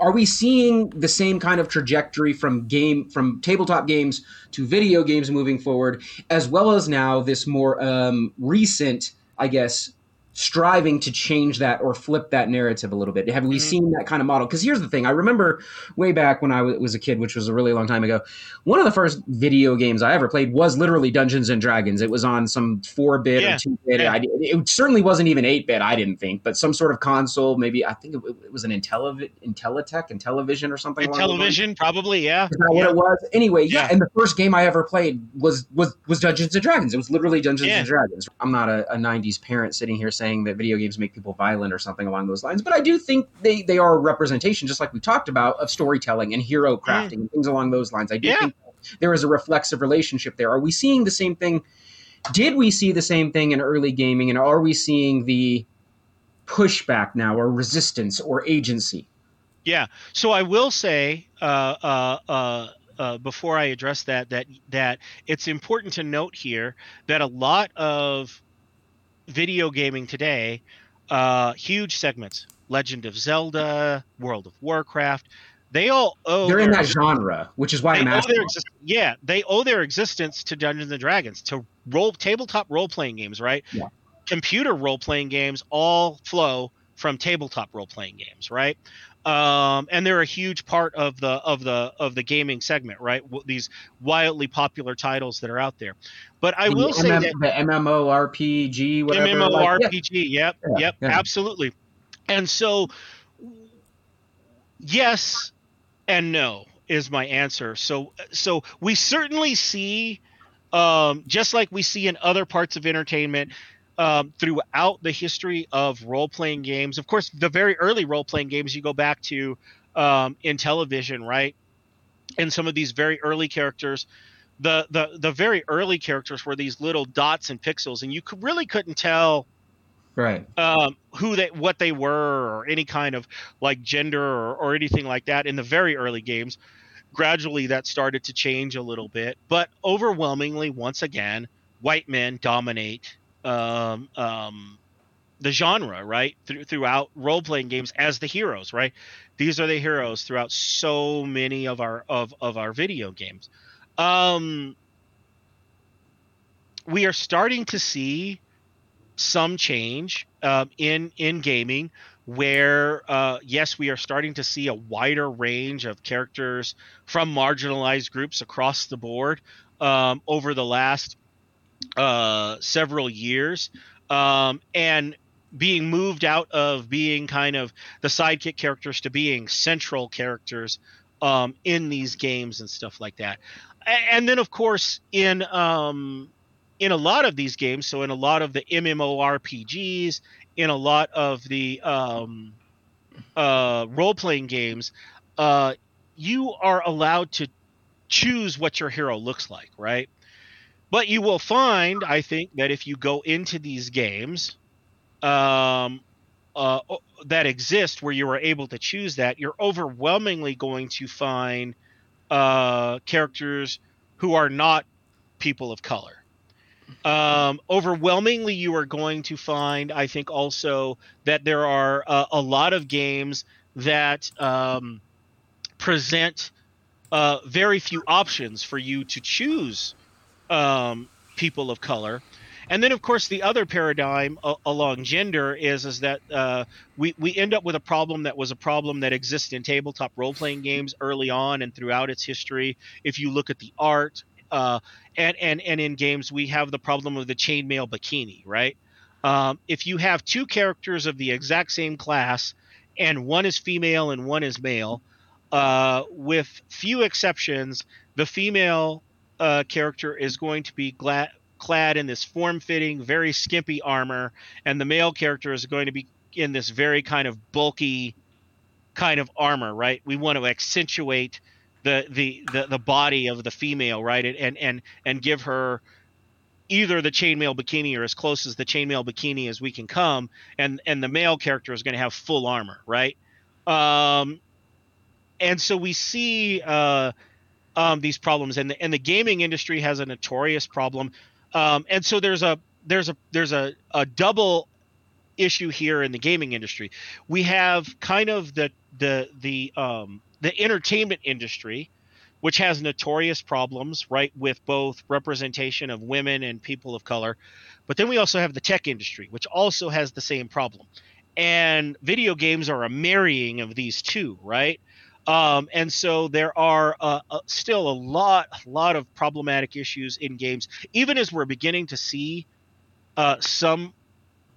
Are we seeing the same kind of trajectory from game from tabletop games to video games moving forward, as well as now this more um, recent, I guess, striving to change that or flip that narrative a little bit? Have we mm-hmm. seen that kind of model? Because here's the thing. I remember way back when I w- was a kid, which was a really long time ago, one of the first video games I ever played was literally Dungeons and Dragons. It was on some four-bit yeah. or two-bit. Yeah. I, it certainly wasn't even eight-bit, I didn't think, but some sort of console. Maybe I think it, it was an Intelli- Intellitech, Intellivision or something. Intellivision, probably, yeah. Is that yeah. what it was? Anyway, yeah. yeah. And the first game I ever played was was, was Dungeons and Dragons. It was literally Dungeons yeah. and Dragons. I'm not a, a nineties parent sitting here saying, saying that video games make people violent or something along those lines. But I do think they, they are a representation, just like we talked about, of storytelling and hero crafting mm. and things along those lines. I do yeah. think there is a reflexive relationship there. Are we seeing the same thing? Did we see the same thing in early gaming? And are we seeing the pushback now, or resistance, or agency? Yeah. So I will say, uh, uh, uh, uh, before I address that, that, that it's important to note here that a lot of video gaming today, uh huge segments, Legend of Zelda, World of Warcraft, they all owe they're in that genre, which is why I'm asking. Exist- yeah they owe their existence to Dungeons and Dragons, to role tabletop role-playing games, right? Yeah. Computer role-playing games all flow from tabletop role-playing games, right? Um, and they're a huge part of the of the of the gaming segment, right? These wildly popular titles that are out there. But I the will M- say that the MMORPG, whatever, MMORPG, like, yeah. yep, yeah, yep, yeah. absolutely. And so, yes and no is my answer. So, so we certainly see, um, just like we see in other parts of entertainment. Um, throughout the history of role-playing games, of course, the very early role-playing games, you go back to um, in television, right? And some of these very early characters, the, the the very early characters were these little dots and pixels, and you could, really couldn't tell, right, um, who they what they were, or any kind of like gender or, or anything like that in the very early games. Gradually, that started to change a little bit, but overwhelmingly, once again, white men dominate Um, um, the genre, right? Th- throughout role-playing games, as the heroes, right? These are the heroes throughout so many of our of, of our video games. Um, we are starting to see some change um, in in gaming, where uh, yes, we are starting to see a wider range of characters from marginalized groups across the board um, over the last. Uh, several years, um, and being moved out of being kind of the sidekick characters to being central characters um, in these games and stuff like that. And then, of course, in um, in a lot of these games, so in a lot of the MMORPGs, in a lot of the um, uh, role-playing games, uh, you are allowed to choose what your hero looks like, right? But you will find, I think, that if you go into these games um, uh, that exist where you are able to choose that, you're overwhelmingly going to find uh, characters who are not people of color. Um, overwhelmingly, you are going to find, I think, also that there are uh, a lot of games that um, present uh, very few options for you to choose Um, people of color. And then, of course, the other paradigm uh, along gender is is that uh, we, we end up with a problem that was a problem that exists in tabletop role-playing games early on and throughout its history. If you look at the art uh, and, and, and in games, we have the problem of the chainmail bikini, right? Um, if you have two characters of the exact same class and one is female and one is male, uh, with few exceptions, the female Uh, character is going to be glad, clad in this form-fitting, very skimpy armor, and the male character is going to be in this very kind of bulky kind of armor, right? We want to accentuate the the, the, the body of the female, right, and and and give her either the chainmail bikini or as close as the chainmail bikini as we can come, and and the male character is going to have full armor, right? Um, and so we see. Uh, Um, these problems, and the, and the gaming industry has a notorious problem, um, and so there's a there's a there's a, a double issue here in the gaming industry. We have kind of the the the um, the entertainment industry, which has notorious problems, right, with both representation of women and people of color. But then we also have the tech industry, which also has the same problem. And video games are a marrying of these two, right? Um, and so there are uh, uh, still a lot, a lot of problematic issues in games, even as we're beginning to see uh, some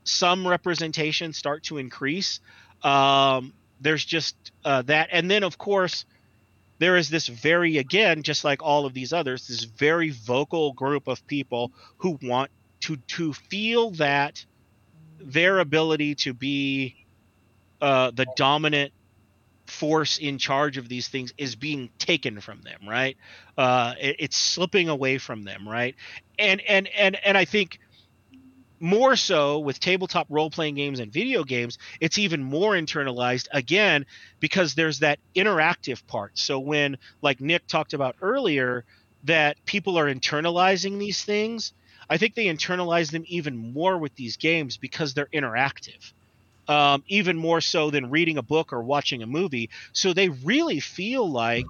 some representation start to increase. Um, there's just uh, that. And then, of course, there is this very, again, just like all of these others, this very vocal group of people who want to to feel that their ability to be uh, the dominant force in charge of these things is being taken from them, right? Uh, it, it's slipping away from them, right? And and and and I think more so with tabletop role-playing games and video games, it's even more internalized, again, because there's that interactive part. So when, like Nick talked about earlier, that people are internalizing these things, I think they internalize them even more with these games because they're interactive, um, even more so than reading a book or watching a movie. So they really feel like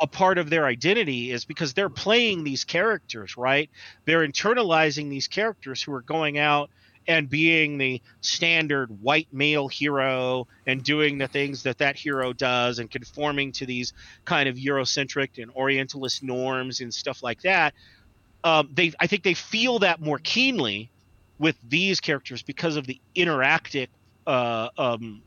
a part of their identity is because they're playing these characters, right? They're internalizing these characters who are going out and being the standard white male hero and doing the things that that hero does and conforming to these kind of Eurocentric and Orientalist norms and stuff like that. Um, they, I think they feel that more keenly with these characters because of the interactive uh, um,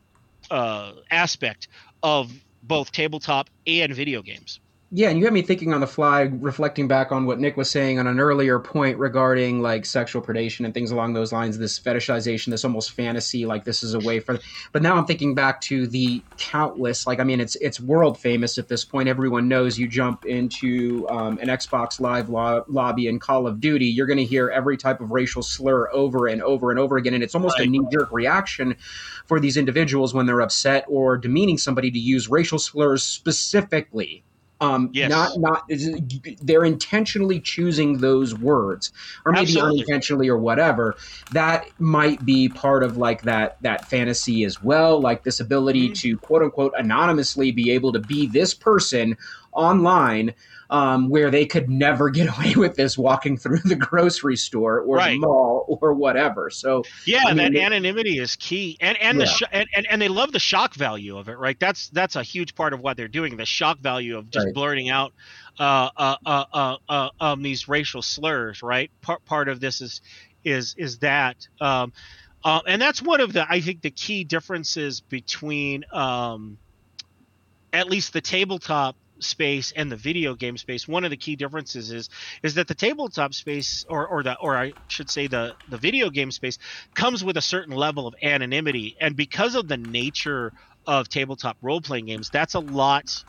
uh, aspect of both tabletop and video games. Yeah, and you had me thinking on the fly, reflecting back on what Nick was saying on an earlier point regarding like sexual predation and things along those lines, this fetishization, this almost fantasy, like this is a way for, but now I'm thinking back to the countless, like, I mean, it's it's world famous at this point. Everyone knows you jump into um, an Xbox Live lo- lobby in Call of Duty, you're going to hear every type of racial slur over and over and over again. And it's almost right. a knee-jerk reaction for these individuals when they're upset or demeaning somebody to use racial slurs specifically. Um, yes. Not, not. They're intentionally choosing those words, or maybe Absolutely. unintentionally, or whatever. That might be part of like that that fantasy as well, like this ability mm-hmm. to quote unquote anonymously be able to be this person online, um, where they could never get away with this walking through the grocery store or right. the mall or whatever. So yeah, I mean, that it, anonymity is key, and and yeah. the sh- and, and and they love the shock value of it, right? That's that's a huge part of why they're doing the shock value of just right. blurting out uh, uh, uh, uh, uh, um, these racial slurs, right? Part part of this is is is that, um, uh, and that's one of the I think the key differences between um, at least the tabletop space and the video game space. One of the key differences is is that the tabletop space or or the or I should say the the video game space comes with a certain level of anonymity, and because of the nature of tabletop role-playing games, that's a lot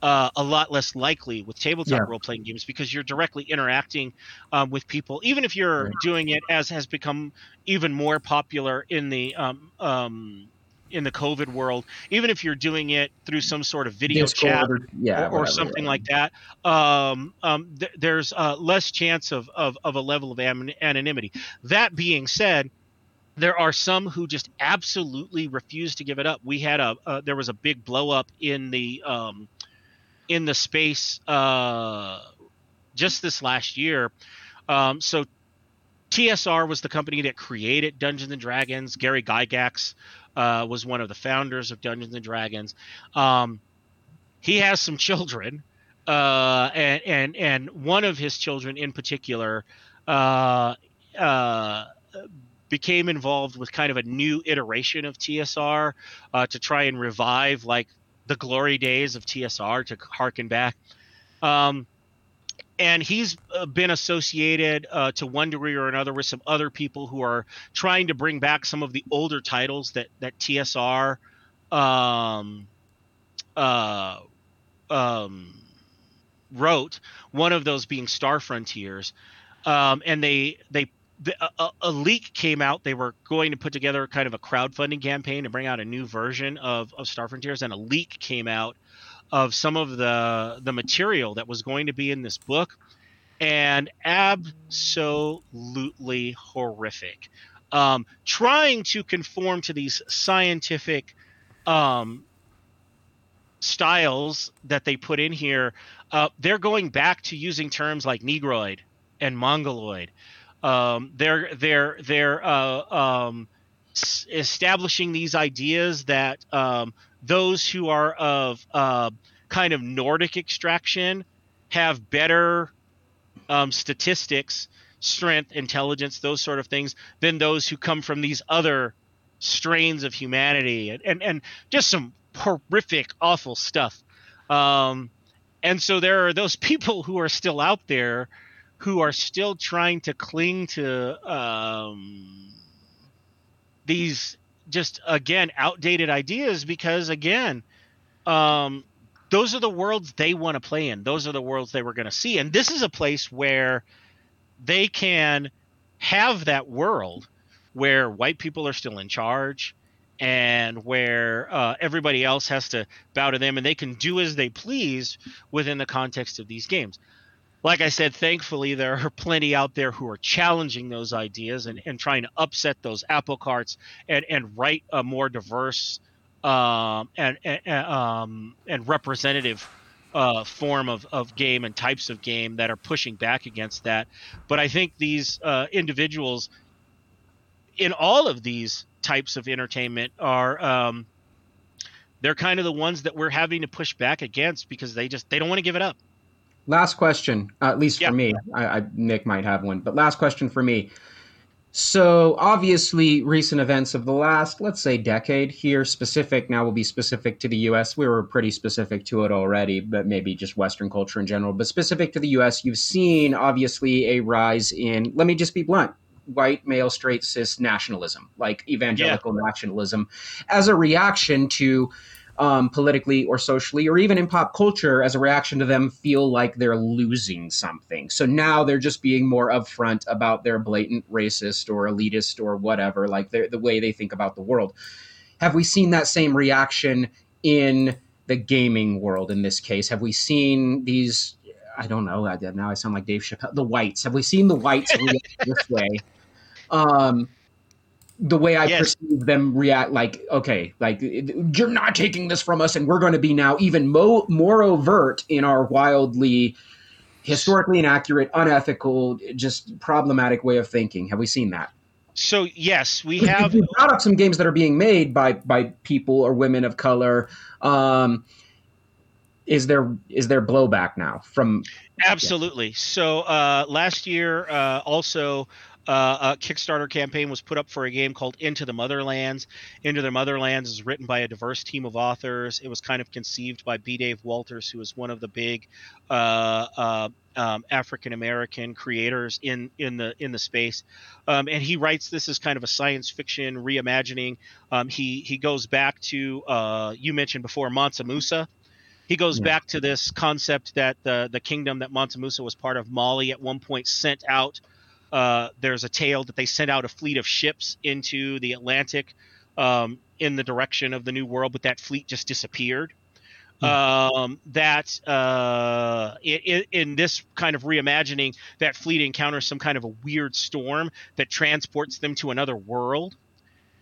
uh a lot less likely with tabletop yeah. role-playing games, because you're directly interacting um with people, even if you're right. doing it as has become even more popular in the um um in the COVID world, even if you're doing it through some sort of video Discord, chat or, yeah, or, or whatever, something yeah. like that, um, um, th- there's uh, less chance of, of, of a level of am- anonymity. That being said, there are some who just absolutely refuse to give it up. We had a, uh, there was a big blow up in the, um, in the space uh, just this last year. Um, so T S R was the company that created Dungeons and Dragons. Gary Gygax, Uh, was one of the founders of Dungeons and Dragons. Um, he has some children, uh, and, and and one of his children in particular uh, uh, became involved with kind of a new iteration of T S R uh, to try and revive like the glory days of T S R, to harken back. Um, And he's been associated uh, to one degree or another with some other people who are trying to bring back some of the older titles that that T S R um, uh, um, wrote. One of those being Star Frontiers, um, and they they the, a, a leak came out. They were going to put together kind of a crowdfunding campaign to bring out a new version of of Star Frontiers, and a leak came out of some of the the material that was going to be in this book, and absolutely horrific. um, trying to conform to these scientific um, styles that they put in here, uh, they're going back to using terms like Negroid and Mongoloid. Um, they're they're they're uh, um, s- establishing these ideas that um, those who are of uh, kind of Nordic extraction have better um, statistics, strength, intelligence, those sort of things, than those who come from these other strains of humanity, and and, and just some horrific, awful stuff. Um, and so there are those people who are still out there, who are still trying to cling to um, these just, again, outdated ideas because, again, um, those are the worlds they want to play in. Those are the worlds they were going to see. And this is a place where they can have that world where white people are still in charge and where uh, everybody else has to bow to them, and they can do as they please within the context of these games. Like I said, thankfully, there are plenty out there who are challenging those ideas and, and trying to upset those apple carts and, and write a more diverse um, and, and, um, and representative uh, form of, of game and types of game that are pushing back against that. But I think these uh, individuals in all of these types of entertainment are um, they're kind of the ones that we're having to push back against because they just they don't want to give it up. Last question, uh, at least yep. for me. I, I, Nick might have one, but last question for me. So obviously recent events of the last, let's say, decade here, specific, now will be specific to the U S. We were pretty specific to it already, but maybe just Western culture in general. But specific to the U S, you've seen obviously a rise in, let me just be blunt, white, male, straight, cis nationalism, like evangelical yeah. nationalism, as a reaction to Um, politically or socially, or even in pop culture, as a reaction to them feel like they're losing something. So now they're just being more upfront about their blatant racist or elitist or whatever, like the way they think about the world. Have we seen that same reaction in the gaming world in this case? Have we seen these, I don't know, now I sound like Dave Chappelle, the whites. Have we seen the whites react this way? Um The way I yes. perceive them react, like, okay, like, you're not taking this from us, and we're going to be now even mo- more overt in our wildly, historically inaccurate, unethical, just problematic way of thinking. Have we seen that? So, yes, we have. We've brought up some games that are being made by by people or women of color. Um, is there is there blowback now from? Absolutely. Yeah. So uh, last year uh, also. Uh, a Kickstarter campaign was put up for a game called Into the Motherlands. Into the Motherlands is written by a diverse team of authors. It was kind of conceived by B. Dave Walters, who is one of the big uh, uh, um, African-American creators in, in the in the space. Um, and he writes this as kind of a science fiction reimagining. Um, he, he goes back to, uh, you mentioned before, Mansa Musa. He goes yeah. back to this concept that the, the kingdom that Mansa Musa was part of, Mali, at one point sent out Uh, there's a tale that they sent out a fleet of ships into the Atlantic um, in the direction of the New World, but that fleet just disappeared. Mm-hmm. Um, that uh, in, in this kind of reimagining, that fleet encounters some kind of a weird storm that transports them to another world.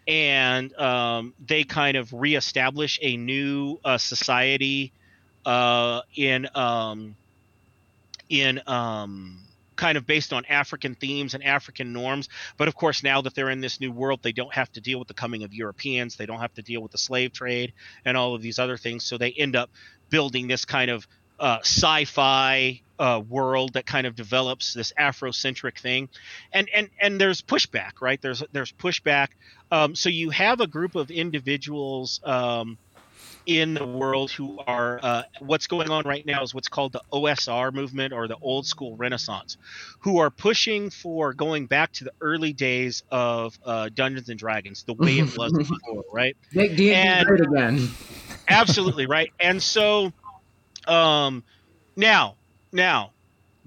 And um, they kind of reestablish a new uh, society uh, in um, in um kind of based on African themes and African norms. But of course, now that they're in this new world, they don't have to deal with the coming of Europeans. They don't have to deal with the slave trade and all of these other things. So they end up building this kind of uh, sci-fi uh, world that kind of develops this Afrocentric thing. And and and there's pushback, right? There's there's pushback. Um, so you have a group of individuals um, in the world who are uh, what's going on right now is what's called the O S R movement, or the old school Renaissance, who are pushing for going back to the early days of uh, Dungeons and Dragons, the way it was before, right? Make D and D great again. Absolutely, right? And so um, now, now,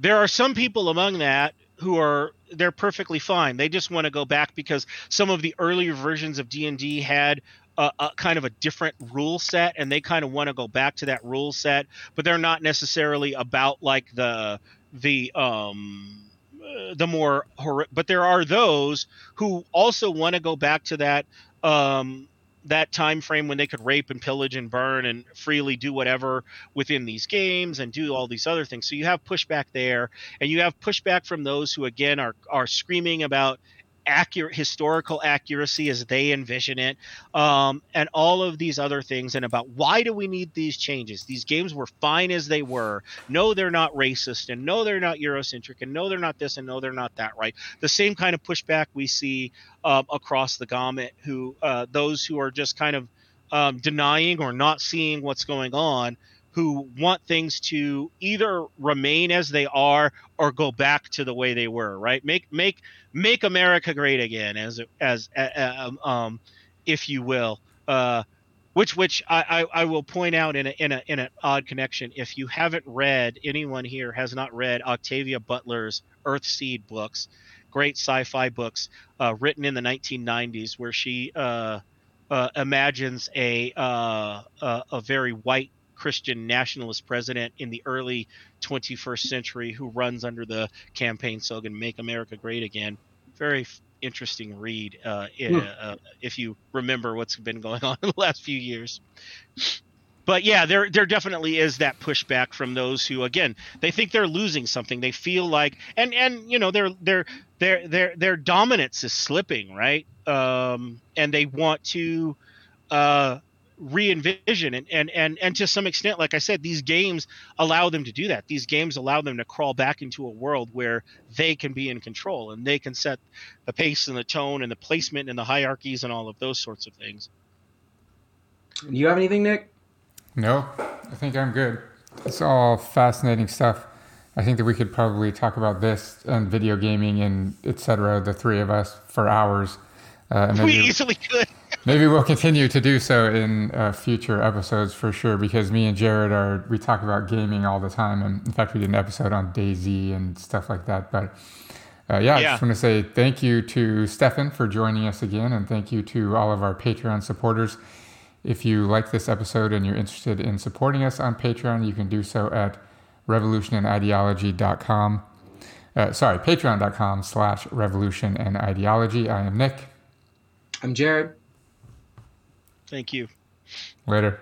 there are some people among that who are – they're perfectly fine. They just want to go back because some of the earlier versions of D and D had – A, a kind of a different rule set, and they kind of want to go back to that rule set, but they're not necessarily about like the the um, uh, the more horror. But there are those who also want to go back to that um, that time frame when they could rape and pillage and burn and freely do whatever within these games and do all these other things. So you have pushback there, and you have pushback from those who, again, are are screaming about accurate historical accuracy as they envision it, um, and all of these other things, and about why do we need these changes? These games were fine as they were. No, they're not racist, and no, they're not Eurocentric, and no, they're not this, and no, they're not that, right? The same kind of pushback we see um, across the gamut, who uh, those who are just kind of um, denying or not seeing what's going on, who want things to either remain as they are or go back to the way they were, right? Make make make America great again, as as uh, um, if you will. Uh, which which I, I, I will point out in a in a in an odd connection. If you haven't read, anyone here has not read Octavia Butler's Earthseed books, great sci-fi books uh, written in the nineteen nineties, where she uh, uh, imagines a uh, a, a very white Christian nationalist president in the early twenty-first century who runs under the campaign slogan "Make America Great Again." Very f- interesting read uh, yeah. uh, if you remember what's been going on in the last few years. But yeah, there there definitely is that pushback from those who, again, they think they're losing something. They feel like, and and you know, their their their their their dominance is slipping, right? Um, and they want to. Uh, re-envision and, and and and to some extent, like I said, these games allow them to do that. These games allow them to crawl back into a world where they can be in control and they can set the pace and the tone and the placement and the hierarchies and all of those sorts of things. Do you have anything, Nick? No, I think I'm good. It's all fascinating stuff. I think that we could probably talk about this and video gaming and et cetera, the three of us, for hours. Uh, maybe, we easily could. Maybe we'll continue to do so in uh, future episodes for sure, because me and Jared are, we talk about gaming all the time. And in fact, we did an episode on DayZ and stuff like that. But uh, yeah, yeah, I just want to say thank you to Stefan for joining us again. And thank you to all of our Patreon supporters. If you like this episode and you're interested in supporting us on Patreon, you can do so at revolution and ideology dot com. Uh, sorry, patreon.com slash revolution and ideology. I am Nick. I'm Jared. Thank you. Later.